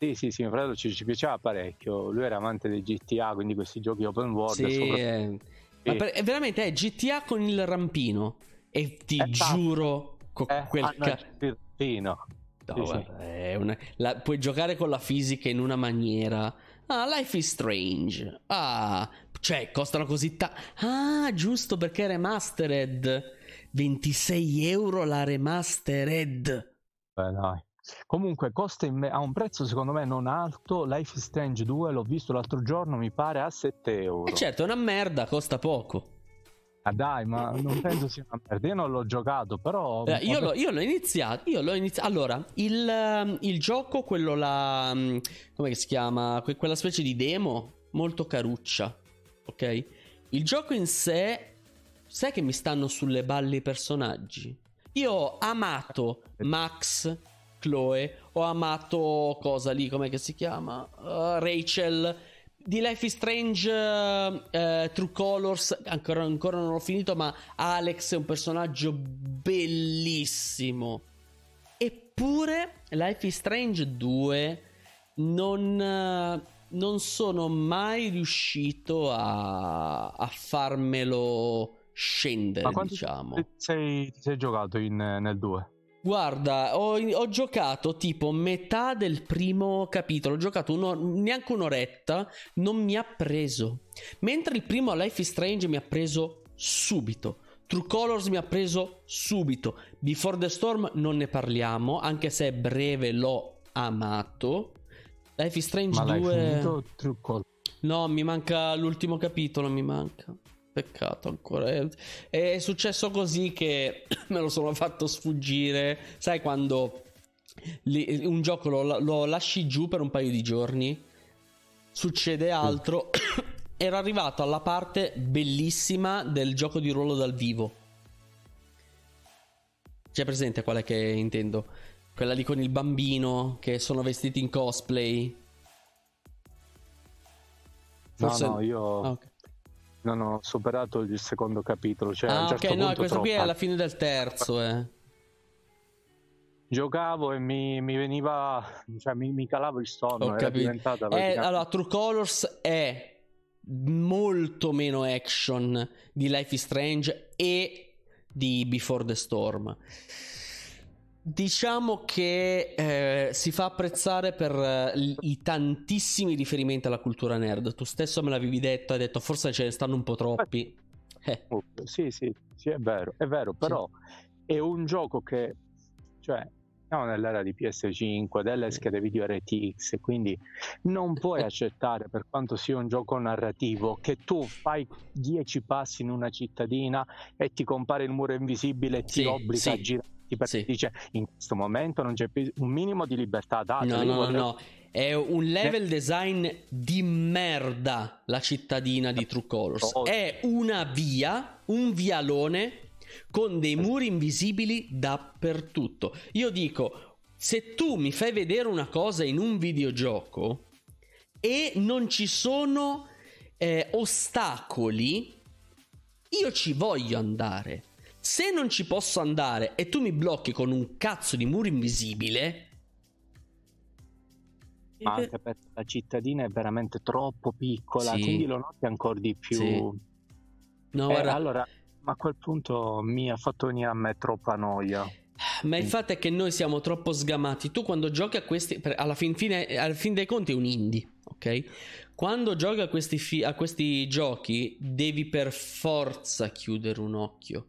sì sì sì mio fratello ci, ci piaceva parecchio. Lui era amante dei G T A, quindi questi giochi open world, sì, soprattutto... sì. Ma per... è veramente è G T A con il rampino. E ti è giuro con eh, quel ca... il rampino. No, sì, guarda, sì. È una... la... puoi giocare con la fisica in una maniera. Ah, Life is Strange. Ah, cioè costano così ta... Ah, giusto perché remastered, ventisei euro la remastered. Beh, dai. Comunque costa in me... a un prezzo secondo me non alto. Life is Strange due l'ho visto l'altro giorno, mi pare a sette euro. E eh certo, è una merda, costa poco. Ah dai, ma non penso sia una merda. Io non l'ho giocato, però eh, io, l'ho, io l'ho iniziato. Io l'ho iniziato. Allora, il, il gioco, quello la come si chiama? Que- quella specie di demo molto caruccia, ok? Il gioco in sé, sai che mi stanno sulle balle i personaggi. Io ho amato Max, Chloe, ho amato cosa lì, come si chiama? Uh, Rachel. Di Life is Strange uh, True Colors ancora, ancora non l'ho finito, ma Alex è un personaggio bellissimo. Eppure Life is Strange due non, non sono mai riuscito a, a farmelo scendere, ma quanto diciamo. Ti sei, ti sei giocato in, nel due? Guarda, ho, ho giocato tipo metà del primo capitolo. Ho giocato uno, neanche un'oretta. Non mi ha preso. Mentre il primo Life is Strange mi ha preso subito, True Colors mi ha preso subito, Before the Storm non ne parliamo, anche se è breve, l'ho amato. Life is Strange ma due l'hai finito, True Colors? No, mi manca l'ultimo capitolo, mi manca. Peccato ancora. È, è successo così che me lo sono fatto sfuggire. Sai quando li, un gioco lo, lo lasci giù per un paio di giorni, succede altro. Mm. Ero arrivato alla parte bellissima del gioco di ruolo dal vivo. C'è presente quella che intendo? Quella lì con il bambino che sono vestiti in cosplay. Forse... No, no, io... Ah, okay. Non ho superato il secondo capitolo, cioè ah, a un certo ok, punto no, questo troppo. Qui è alla fine del terzo. Eh. Giocavo e mi, mi veniva, cioè mi, mi calavo il sonno. Ho era diventata praticamente... eh, allora, True Colors è molto meno action di Life is Strange e di Before the Storm. Diciamo che eh, si fa apprezzare per eh, i tantissimi riferimenti alla cultura nerd. Tu stesso me l'avevi detto, hai detto forse ce ne stanno un po' troppi. Eh. Sì, sì, sì, è vero, è vero, però sì. È un gioco che, cioè, siamo nell'era di P S cinque, delle schede video R T X, quindi non puoi accettare, per quanto sia un gioco narrativo, che tu fai dieci passi in una cittadina e ti compare il muro invisibile e sì, ti obbliga sì. a girare. Perché sì. dice in questo momento non c'è più un minimo di libertà data. No no vorrei... no è un level design di merda. La cittadina di True Colors è una via, un vialone con dei muri invisibili dappertutto. Io dico, se tu mi fai vedere una cosa in un videogioco e non ci sono eh, ostacoli, io ci voglio andare. Se non ci posso andare e tu mi blocchi con un cazzo di muro invisibile... Ma anche perché la cittadina è veramente troppo piccola, sì. Quindi lo noti ancora di più. Sì. No, eh, era... Allora, ma a quel punto mi ha fatto venire a me troppa noia. Ma il fatto è che noi siamo troppo sgamati. Tu quando giochi a questi... Alla fin, fine, alla fin dei conti è un indie, ok? Quando giochi a questi, fi... a questi giochi devi per forza chiudere un occhio.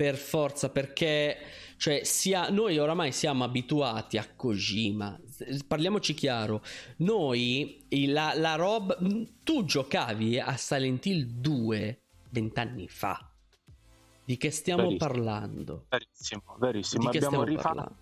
Per forza, perché cioè sia, noi oramai siamo abituati a Kojima. Parliamoci chiaro, noi la, la roba... Tu giocavi a Silent Hill due vent'anni fa. Di che stiamo verissimo, parlando? Verissimo, verissimo. Di che abbiamo stiamo rifatto parlando?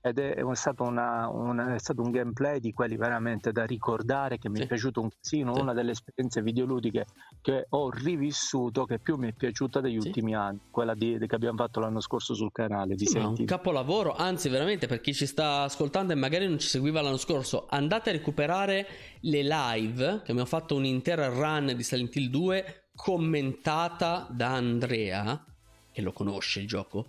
Ed è, è, stato una, una, è stato un gameplay di quelli veramente da ricordare, che mi sì. è piaciuto un casino, sì. Una delle esperienze videoludiche che ho rivissuto, che più mi è piaciuta degli sì. ultimi anni, quella di, di, che abbiamo fatto l'anno scorso sul canale di sì, un capolavoro, anzi veramente per chi ci sta ascoltando e magari non ci seguiva l'anno scorso, andate a recuperare le live che abbiamo fatto, un'intera run di Silent Hill due commentata da Andrea, che lo conosce il gioco,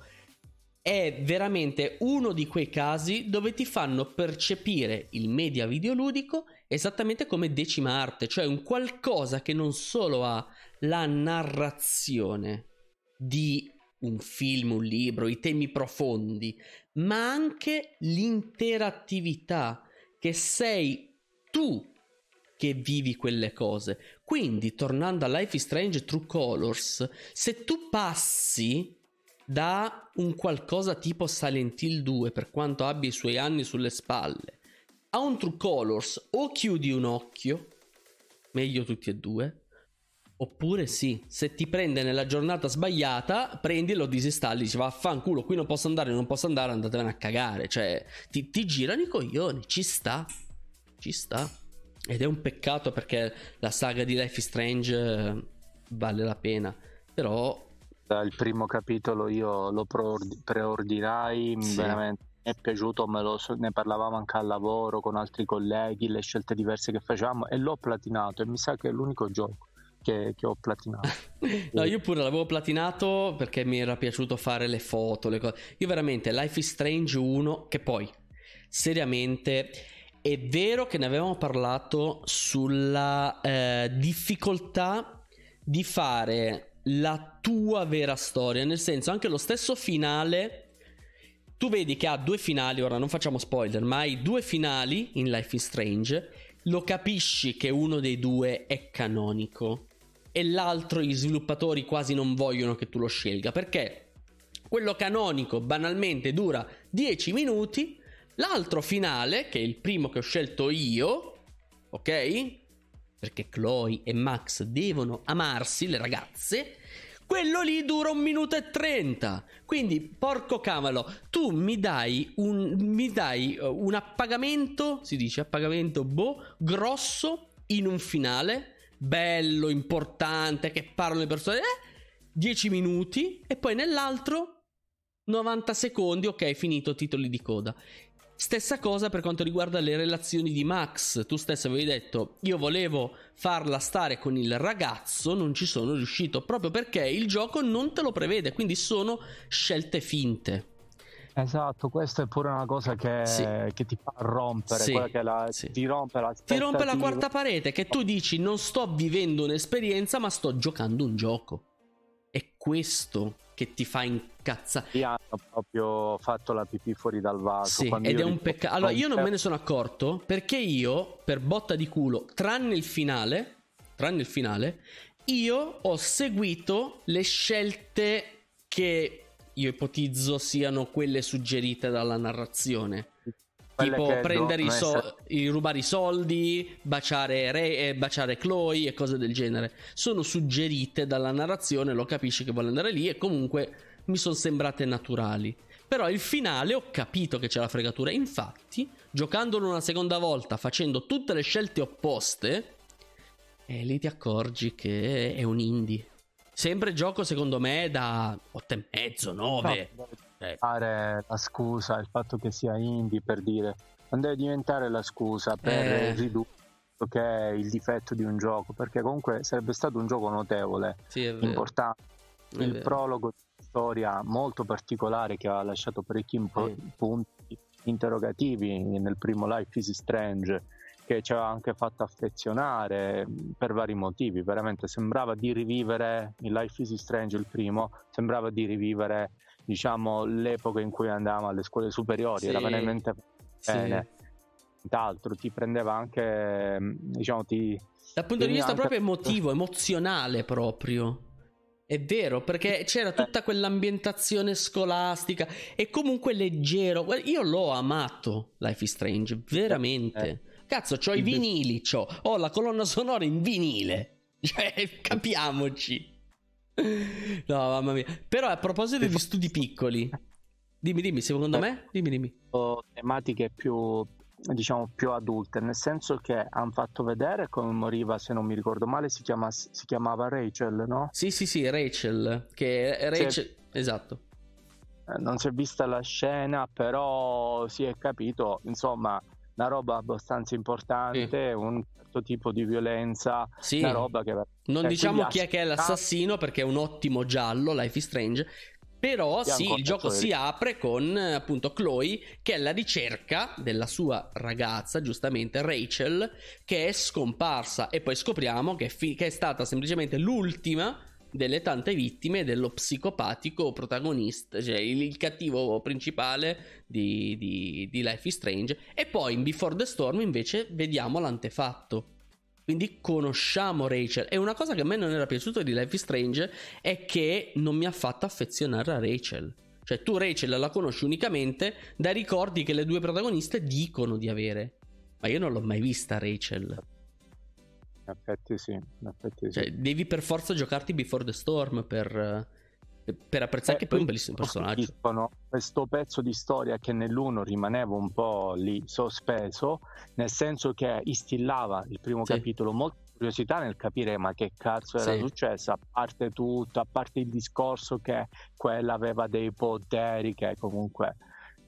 è veramente uno di quei casi dove ti fanno percepire il media videoludico esattamente come decima arte, cioè un qualcosa che non solo ha la narrazione di un film, un libro, i temi profondi, ma anche l'interattività, che sei tu che vivi quelle cose. Quindi, tornando a Life is Strange True Colors, se tu passi da un qualcosa tipo Silent Hill due, per quanto abbia i suoi anni sulle spalle, a un True Colors, o chiudi un occhio, meglio tutti e due, oppure sì, se ti prende nella giornata sbagliata, prendilo, disinstalli, dici vaffanculo, qui non posso andare, non posso andare, andatevene a cagare. Cioè, ti, ti girano i coglioni, ci sta, ci sta. Ed è un peccato, perché la saga di Life is Strange vale la pena. Però dal primo capitolo io lo preordinai, sì. Veramente mi è piaciuto, me lo, ne parlavamo anche al lavoro con altri colleghi, le scelte diverse che facevamo, e l'ho platinato, e mi sa che è l'unico gioco Che, che ho platinato. No, io pure l'avevo platinato perché mi era piaciuto fare le foto, le cose. Io veramente Life is Strange uno, che poi seriamente è vero che ne avevamo parlato sulla eh, difficoltà di fare la tua vera storia, nel senso, anche lo stesso finale, tu vedi che ha due finali, ora non facciamo spoiler, ma hai due finali in Life is Strange, lo capisci che uno dei due è canonico e l'altro gli sviluppatori quasi non vogliono che tu lo scelga, perché quello canonico banalmente dura dieci minuti, l'altro finale, che è il primo che ho scelto io, ok? Perché Chloe e Max devono amarsi, le ragazze, quello lì dura un minuto e trenta. Quindi, porco cavolo, tu mi dai un, mi dai un appagamento, si dice appagamento, boh, grosso, in un finale bello, importante, che parlano le persone, eh, dieci minuti, e poi nell'altro novanta secondi, ok, finito, titoli di coda. Stessa cosa per quanto riguarda le relazioni di Max. Tu stesso avevi detto, io volevo farla stare con il ragazzo, non ci sono riuscito, proprio perché il gioco non te lo prevede, quindi sono scelte finte. Esatto, questa è pure una cosa che, sì. che ti fa rompere, sì, quella che la, sì. ti rompe la ti rompe la quarta parete, che tu dici non sto vivendo un'esperienza ma sto giocando un gioco. È questo che ti fa incazzare. Sì, hanno proprio fatto la pipì fuori dal vaso, sì, ed è un peccato. Allora, io non me ne sono accorto, perché io, per botta di culo, tranne il finale, tranne il finale, io ho seguito le scelte che io ipotizzo siano quelle suggerite dalla narrazione. Quelle tipo prendere i so- essere... rubare i soldi, baciare Re, baciare Chloe e cose del genere. Sono suggerite dalla narrazione, lo capisci che vuole andare lì, e comunque mi sono sembrate naturali. Però il finale ho capito che c'è la fregatura. Infatti, giocandolo una seconda volta, facendo tutte le scelte opposte, e lì ti accorgi che è un indie. Sempre gioco, secondo me, da otto e mezzo, nove. Eh. Fare la scusa, il fatto che sia indie, per dire, non deve diventare la scusa per eh. ridurre che è il difetto di un gioco, perché comunque sarebbe stato un gioco notevole, sì, importante, è il vero. Prologo di una storia molto particolare che ha lasciato parecchi impo- eh. punti interrogativi nel primo Life is Strange, che ci aveva anche fatto affezionare per vari motivi. Veramente sembrava di rivivere in Life is Strange il primo, sembrava di rivivere, diciamo, l'epoca in cui andavamo alle scuole superiori, sì, era veramente bene. Sì. D'altro ti prendeva anche, diciamo, ti dal punto di vista anche... proprio emotivo, emozionale proprio. È vero, perché c'era tutta quell'ambientazione scolastica e comunque leggero. Io l'ho amato Life is Strange, veramente. Cazzo, c'ho i vinili, c'ho ho la colonna sonora in vinile. Cioè, capiamoci. No, mamma mia. Però a proposito degli studi piccoli, dimmi, dimmi, secondo eh, me, dimmi, dimmi. Tematiche più, diciamo, più adulte, nel senso che hanno fatto vedere come moriva, se non mi ricordo male, si, chiama, si chiamava Rachel, no? Sì, sì, sì, Rachel, che Rachel, si è, esatto. Non si è vista la scena, però si è capito, insomma, una roba abbastanza importante, sì. Un certo tipo di violenza, sì. Una roba che... Non eh, diciamo chi è che è l'assassino, perché è un ottimo giallo, Life is Strange, però sì, il gioco si apre con appunto Chloe che è alla ricerca della sua ragazza, giustamente Rachel, che è scomparsa, e poi scopriamo che è, fi- che è stata semplicemente l'ultima delle tante vittime dello psicopatico protagonista, cioè il, il cattivo principale di, di, di Life is Strange. E poi in Before the Storm invece vediamo l'antefatto, quindi conosciamo Rachel. E una cosa che a me non era piaciuta di Life is Strange è che non mi ha fatto affezionare a Rachel. Cioè tu Rachel la conosci unicamente dai ricordi che le due protagoniste dicono di avere, ma io non l'ho mai vista Rachel. In effetti sì, in effetti sì. Cioè, devi per forza giocarti Before the Storm per, per apprezzare eh, che poi è un bellissimo personaggio. Questo pezzo di storia che nell'uno rimaneva un po' lì sospeso, nel senso che instillava il primo sì. capitolo molta curiosità nel capire ma che cazzo era sì. successo, a parte tutto, a parte il discorso che quella aveva dei poteri che comunque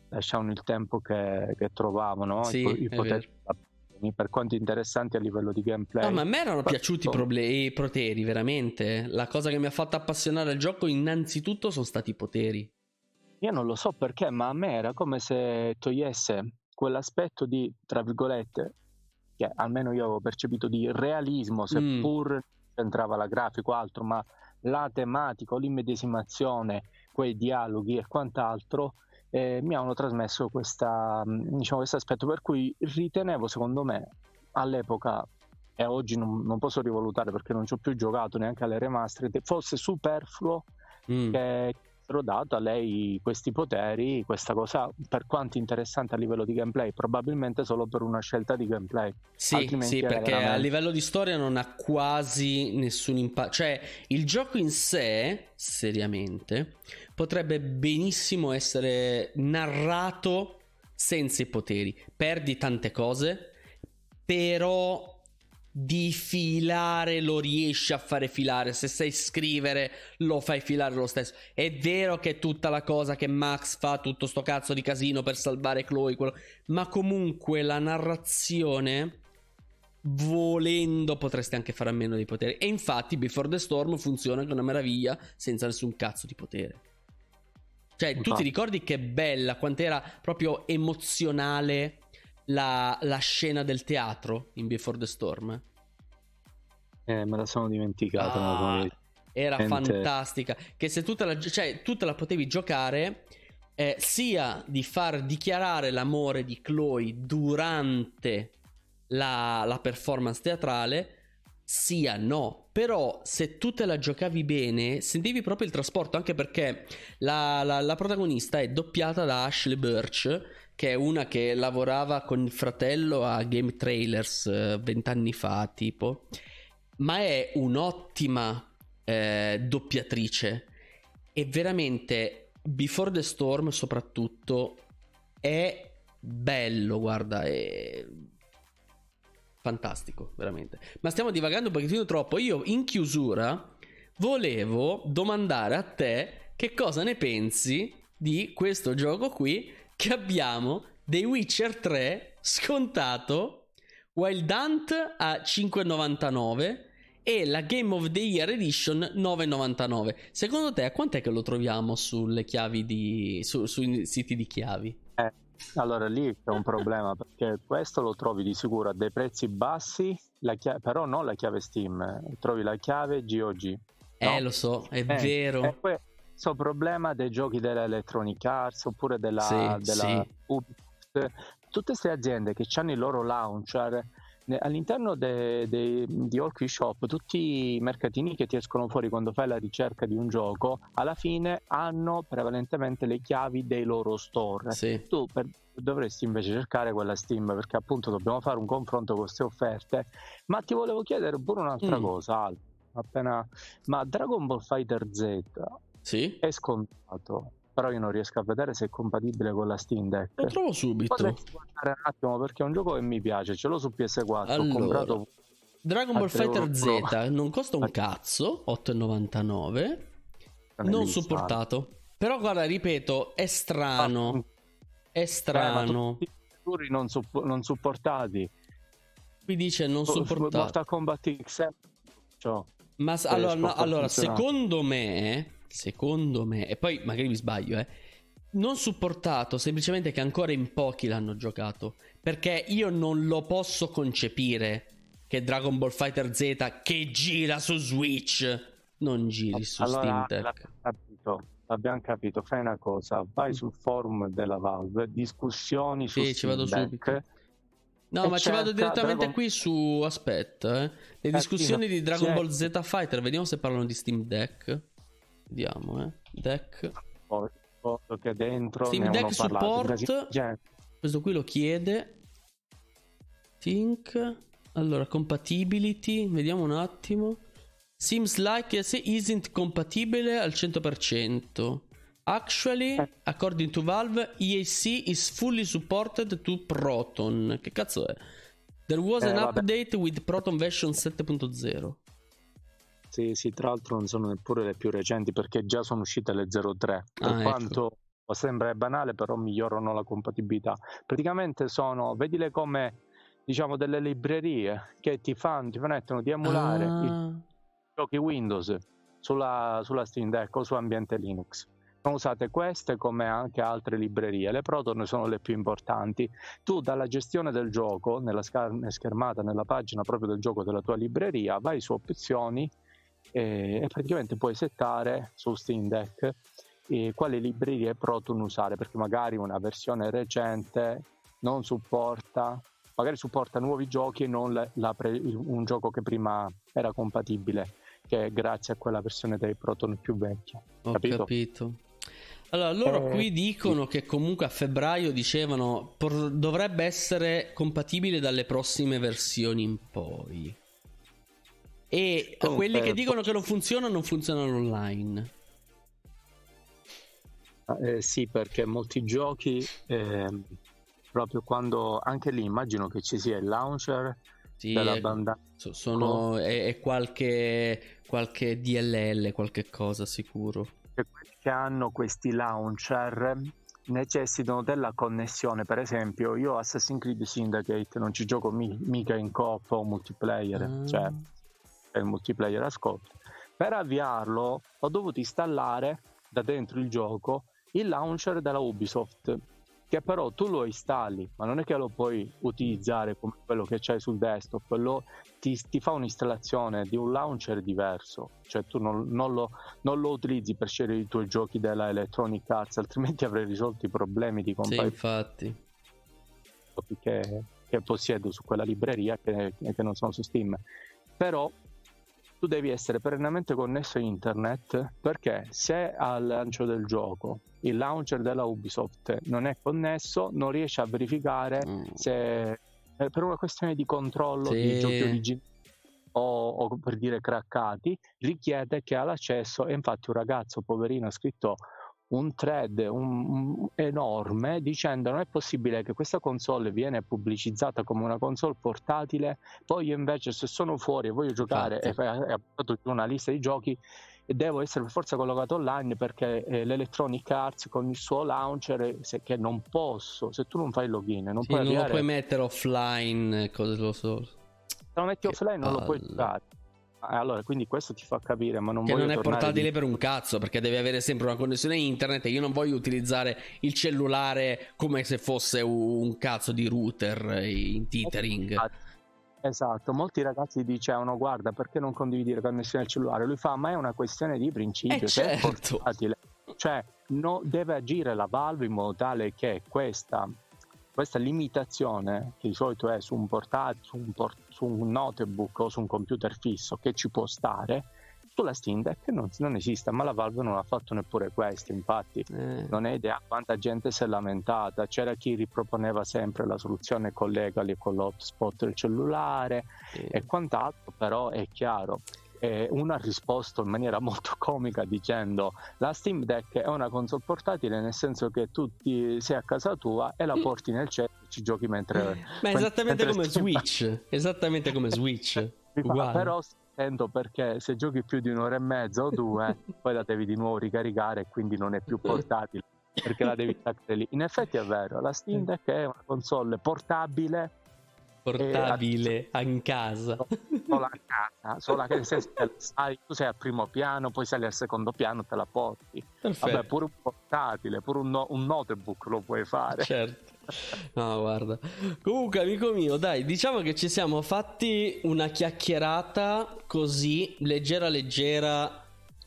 lasciavano il tempo che, che trovavano, sì, i, i poteri per quanto interessanti a livello di gameplay. No, ma a me erano Però... piaciuti i, proble- i poteri, veramente. La cosa che mi ha fatto appassionare al gioco innanzitutto sono stati i poteri. Io non lo so perché, ma a me era come se togliesse quell'aspetto di, tra virgolette, che almeno io avevo percepito, di realismo, seppur mm. c'entrava la grafica o altro, ma la tematica o l'immedesimazione, quei dialoghi e quant'altro, Eh, mi hanno trasmesso questa, diciamo, questo aspetto, per cui ritenevo, secondo me, all'epoca, e oggi non, non posso rivalutare perché non ci ho più giocato neanche alle remastered, fosse superfluo mm. che fossero dato a lei questi poteri, questa cosa, per quanto interessante a livello di gameplay, probabilmente solo per una scelta di gameplay. Sì, altrimenti sì, perché veramente... a livello di storia non ha quasi nessun impatto. Cioè il gioco in sé, seriamente, potrebbe benissimo essere narrato senza i poteri. Perdi tante cose, però di filare lo riesci a fare filare. Se sai scrivere lo fai filare lo stesso. È vero che è tutta la cosa che Max fa tutto sto cazzo di casino per salvare Chloe, quello... ma comunque la narrazione, volendo, potresti anche fare a meno dei poteri. E infatti Before the Storm funziona anche una meraviglia senza nessun cazzo di potere. Cioè, tu ti ricordi che bella, quant'era proprio emozionale la, la scena del teatro in Before the Storm? Eh, me la sono dimenticata. Ah, era fantastica. Che se tu te la, cioè, tu te la potevi giocare eh, sia di far dichiarare l'amore di Chloe durante la, la performance teatrale, sia no. Però se tu te la giocavi bene sentivi proprio il trasporto, anche perché la, la, la protagonista è doppiata da Ashley Birch, che è una che lavorava con il fratello a Game Trailers vent'anni fa tipo, ma è un'ottima eh, doppiatrice. E veramente Before the Storm soprattutto è bello, guarda, è... fantastico, veramente. Ma stiamo divagando un pochettino troppo. Io in chiusura volevo domandare a te che cosa ne pensi di questo gioco qui, che abbiamo The Witcher tre scontato Wild Hunt a cinque e novantanove e la Game of the Year Edition nove e novantanove. Secondo te quant'è che lo troviamo sulle chiavi di su, sui siti di chiavi? Eh. Allora lì c'è un problema perché questo lo trovi di sicuro a dei prezzi bassi, la chiave, però non la chiave Steam, trovi la chiave G O G. No? Eh, lo so, è eh, vero. E poi questo problema dei giochi dell'Electronic Arts oppure della, sì, della sì. Ubisoft, tutte queste aziende che hanno i loro launcher all'interno de, de, di AllKeyShop, tutti i mercatini che ti escono fuori quando fai la ricerca di un gioco alla fine hanno prevalentemente le chiavi dei loro store. Sì. Tu per, dovresti invece cercare quella Steam, perché appunto dobbiamo fare un confronto con queste offerte. Ma ti volevo chiedere pure un'altra mm. cosa, Al, appena, ma Dragon Ball FighterZ sì. è scontato, però io non riesco a vedere se è compatibile con la Steam Deck. Lo trovo subito. Potrei guardare un attimo perché è un gioco che mi piace, ce l'ho su P S quattro, allora, ho comprato Dragon Ball FighterZ, non costa un cazzo, otto e novantanove, non supportato. Però guarda, ripeto, è strano, è strano. futuri non, supp- non supportati. Qui dice non supportati. Mortal Kombat X, cioè, ma s- allora, no, allora secondo me, secondo me, e poi magari mi sbaglio, eh, non supportato semplicemente che ancora in pochi l'hanno giocato, perché io non lo posso concepire che Dragon Ball FighterZ, che gira su Switch, non giri su allora, Steam Deck. Capito, abbiamo capito. Fai una cosa, vai sul forum della Valve, discussioni su sì, Steam ci vado Deck. No, ma ci vado direttamente Dragon... qui su, aspetta, eh. Le discussioni di Dragon c'è. Ball Z Fighter, vediamo se parlano di Steam Deck. Vediamo, eh. Deck. Oh, oh, che dentro Steam Deck support. Questo qui lo chiede. Think. Allora, compatibility, vediamo un attimo. Seems like it isn't compatibile al cento per cento. Actually, according to Valve, E A C is fully supported to Proton. Che cazzo è? There was eh, an vabbè. update with Proton version sette punto zero. Sì, sì, tra l'altro non sono neppure le più recenti, perché già sono uscite le zero tre. Per ah, quanto ecco. sembra banale, però migliorano la compatibilità. Praticamente sono, vedile come, diciamo, delle librerie che ti fanno, ti permettono di emulare ah. il... giochi Windows sulla, sulla Steam Deck o su ambiente Linux. Non usate queste come anche altre librerie. Le Proton sono le più importanti. Tu dalla gestione del gioco nella schermata, nella pagina proprio del gioco della tua libreria, vai su opzioni e, e praticamente puoi settare su Steam Deck e quali librerie Proton usare, perché magari una versione recente non supporta, magari supporta nuovi giochi e non la, la pre, un gioco che prima era compatibile, che è grazie a quella versione dei Proton più vecchia. Ho capito? capito. Allora, loro eh, qui dicono sì. che comunque a febbraio dicevano por- dovrebbe essere compatibile dalle prossime versioni in poi. E oh, quelli eh, che dicono che non funziona, non funzionano online. Eh, sì, perché molti giochi... Eh, proprio quando anche lì immagino che ci sia il launcher sì, della banda sono e, e qualche qualche D L L, qualche cosa sicuro, che, che hanno questi launcher necessitano della connessione. Per esempio io Assassin's Creed Syndicate non ci gioco mi, mica in coop o multiplayer, ah. cioè è il multiplayer a scopo. Per avviarlo ho dovuto installare da dentro il gioco il launcher della Ubisoft, che però tu lo installi, ma non è che lo puoi utilizzare come quello che c'hai sul desktop, lo, ti, ti fa un'installazione di un launcher diverso, cioè tu non, non, lo, non lo utilizzi per scegliere i tuoi giochi della Electronic Arts, altrimenti avrei risolto i problemi di compagnia. Sì, infatti. Che, che possiedo su quella libreria che, che non sono su Steam. Però tu devi essere perennemente connesso a internet, perché se al lancio del gioco il launcher della Ubisoft non è connesso, non riesce a verificare mm. se per una questione di controllo sì. di giochi originali o, o per dire craccati, richiede che ha l'accesso. E infatti un ragazzo poverino ha scritto un thread un, un, enorme dicendo: non è possibile che questa console viene pubblicizzata come una console portatile, poi io invece se sono fuori e voglio giocare e ho fatto una lista di giochi devo essere per forza collocato online, perché eh, l'Electronic Arts con il suo launcher se, che non posso, se tu non fai il login non, sì, puoi, non lo puoi mettere offline, cose lo so. Se lo metti che offline palle. Non lo puoi giocare. Allora, quindi questo ti fa capire, ma non che voglio non è portatile di... per un cazzo, perché devi avere sempre una connessione internet e io non voglio utilizzare il cellulare come se fosse un cazzo di router in tethering. Esatto, molti ragazzi dicevano: guarda, perché non condividere connessione al cellulare? Lui fa: ma è una questione di principio, eh se certo. è portatile, cioè no, deve agire la Valve in modo tale che questa questa limitazione, che di solito è su un portatile, su un, port- su un notebook o su un computer fisso, che ci può stare, sulla Steam Deck non, non esista. Ma la Valve non ha fatto neppure questo, infatti eh. non è idea quanta gente si è lamentata. C'era chi riproponeva sempre la soluzione collegali con l'hotspot del cellulare eh. e quant'altro, però è chiaro. E uno ha risposto in maniera molto comica dicendo: la Steam Deck è una console portatile, nel senso che tu ti sei a casa tua e la porti nel cielo e ci giochi mentre... Ma è esattamente come Switch, esattamente come Switch. Uguale. Però sento, perché se giochi più di un'ora e mezza o due poi la devi di nuovo ricaricare e quindi non è più portatile. perché la devi staccare lì. In effetti è vero, la Steam Deck è una console portabile portabile a la... casa solo a casa, solo a casa. Se tu sei al primo piano, poi sali al secondo piano, te la porti. Perfetto. Vabbè, pure un portatile, pure un, no- un notebook lo puoi fare, certo. No, guarda, comunque amico mio, dai, diciamo che ci siamo fatti una chiacchierata così leggera leggera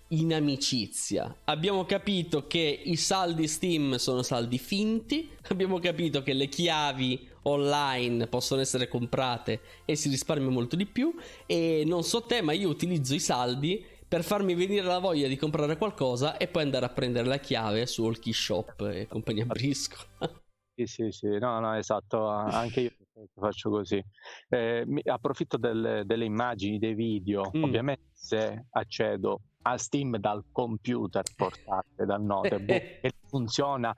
in amicizia. Abbiamo capito che i saldi Steam sono saldi finti, abbiamo capito che le chiavi online possono essere comprate e si risparmia molto di più, e non so te, ma io utilizzo i saldi per farmi venire la voglia di comprare qualcosa e poi andare a prendere la chiave su AllKeyShop e compagnia briscola. Sì, sì, sì, no, no, esatto, anche io faccio così. Eh, approfitto del, delle immagini, dei video, mm. ovviamente se accedo a Steam dal computer portatile, dal notebook, e funziona,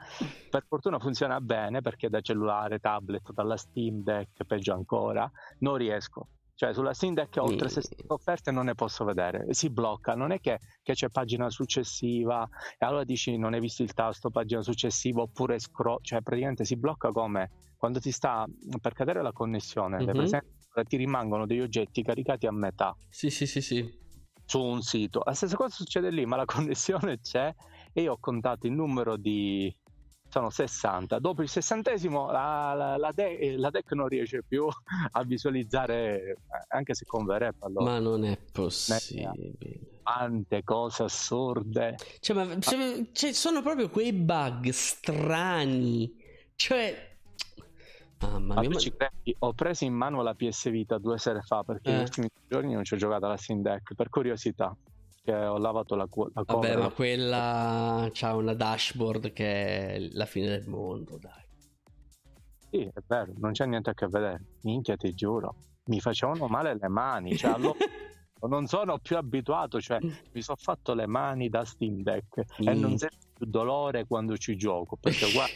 per fortuna funziona bene, perché da cellulare, tablet, dalla Steam Deck, peggio ancora, non riesco. Cioè sulla Steam Deck ho oltre sessanta offerte e non ne posso vedere, si blocca, non è che, che c'è pagina successiva e allora dici non hai visto il tasto pagina successiva, oppure scroll, cioè praticamente si blocca come quando ti sta per cadere la connessione, mm-hmm. presenti, ti rimangono degli oggetti caricati a metà. Sì, sì, sì, sì. Su un sito, la stessa cosa succede lì, ma la connessione c'è e io ho contato il numero di... sono sessanta, dopo il sessantesimo la, la, la, de- la deck non riesce più a visualizzare, anche se con verep, allora. Ma non è possibile, tante cose assurde, cioè, ma, cioè, cioè, sono proprio quei bug strani, cioè mamma mia, ma... credi, ho preso in mano la P S Vita due sere fa, perché eh. negli ultimi giorni non ci ho giocato alla Steam Deck per curiosità, ho lavato la, cu- la vabbè, cover. Ma quella c'ha una dashboard che è la fine del mondo, dai. Sì, è vero, non c'è niente a che vedere, minchia, ti giuro, mi facevano male le mani, cioè, allo- non sono più abituato, cioè mi sono fatto le mani da Steam Deck mm. e non sento più dolore quando ci gioco, perché guarda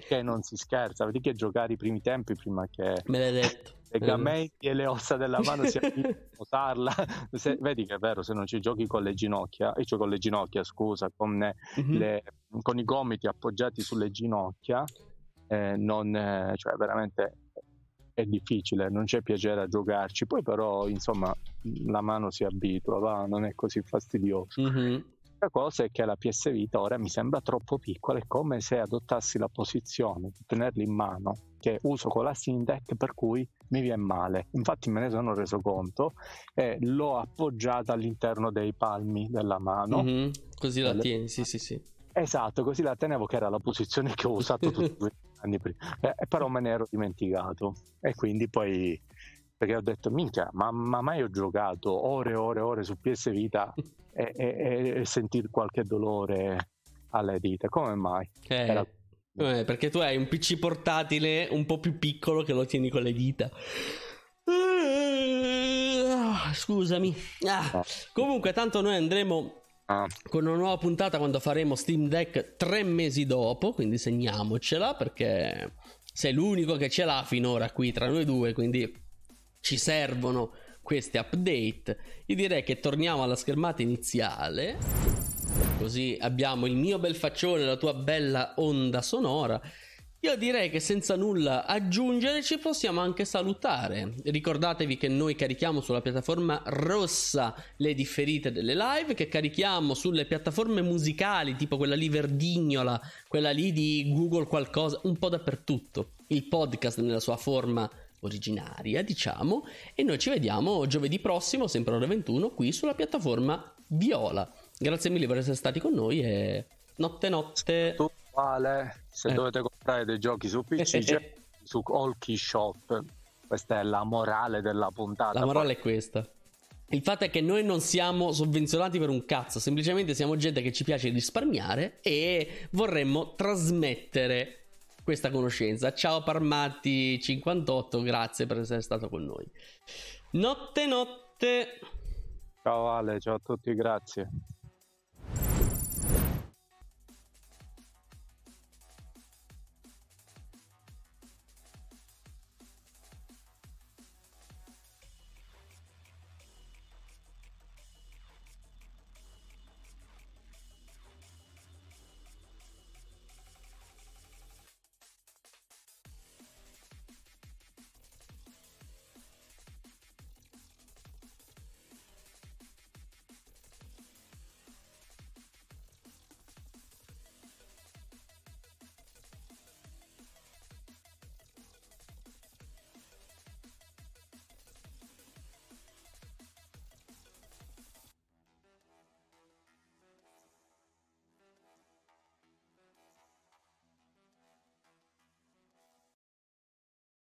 che non si scherza, vedi che giocare i primi tempi prima che... Me l'hai detto. Le gamenti e le ossa della mano si arrivano a notarla. Se, vedi che è vero, se non ci giochi con le ginocchia, cioè con le ginocchia, scusa, con, mm-hmm. le, con i gomiti appoggiati sulle ginocchia, eh, non, cioè veramente è difficile, non c'è piacere a giocarci. Poi però, insomma, la mano si abitua, va, non è così fastidioso. Mm-hmm. La cosa è che la P S Vita ora mi sembra troppo piccola, è come se adottassi la posizione di tenerla in mano che uso con la Steam Deck, per cui mi viene male. Infatti me ne sono reso conto e l'ho appoggiata all'interno dei palmi della mano, mm-hmm. così la tieni, sì sì sì, esatto, così la tenevo, che era la posizione che ho usato tutti gli anni prima, eh, però me ne ero dimenticato, e quindi poi, perché ho detto minchia, ma, ma mai ho giocato ore e ore e ore su P S Vita e, e, e sentire qualche dolore alle dita, come mai? Okay. Era... Eh, perché tu hai un P C portatile un po' più piccolo che lo tieni con le dita. Uh, scusami. Ah. No. Comunque tanto noi andremo... con una nuova puntata quando faremo Steam Deck tre mesi dopo, quindi segniamocela, perché sei l'unico che ce l'ha finora qui tra noi due, quindi ci servono queste update. Io direi che torniamo alla schermata iniziale, così abbiamo il mio bel faccione, la tua bella onda sonora. Io direi che senza nulla aggiungere ci possiamo anche salutare. Ricordatevi che noi carichiamo sulla piattaforma rossa le differite delle live, che carichiamo sulle piattaforme musicali, tipo quella lì Verdignola, quella lì di Google qualcosa, un po' dappertutto. Il podcast nella sua forma originaria, diciamo, e noi ci vediamo giovedì prossimo, sempre alle ventuno, qui sulla piattaforma Viola. Grazie mille per essere stati con noi e notte notte. Vale, se eh. dovete comprare dei giochi su P C, c'è su AllKeyShop. Questa è la morale della puntata. La morale poi... è questa. Il fatto è che noi non siamo sovvenzionati per un cazzo, semplicemente siamo gente che ci piace risparmiare e vorremmo trasmettere questa conoscenza. Ciao Parmatti cinquantotto, grazie per essere stato con noi. Notte notte. Ciao Ale, ciao a tutti, grazie.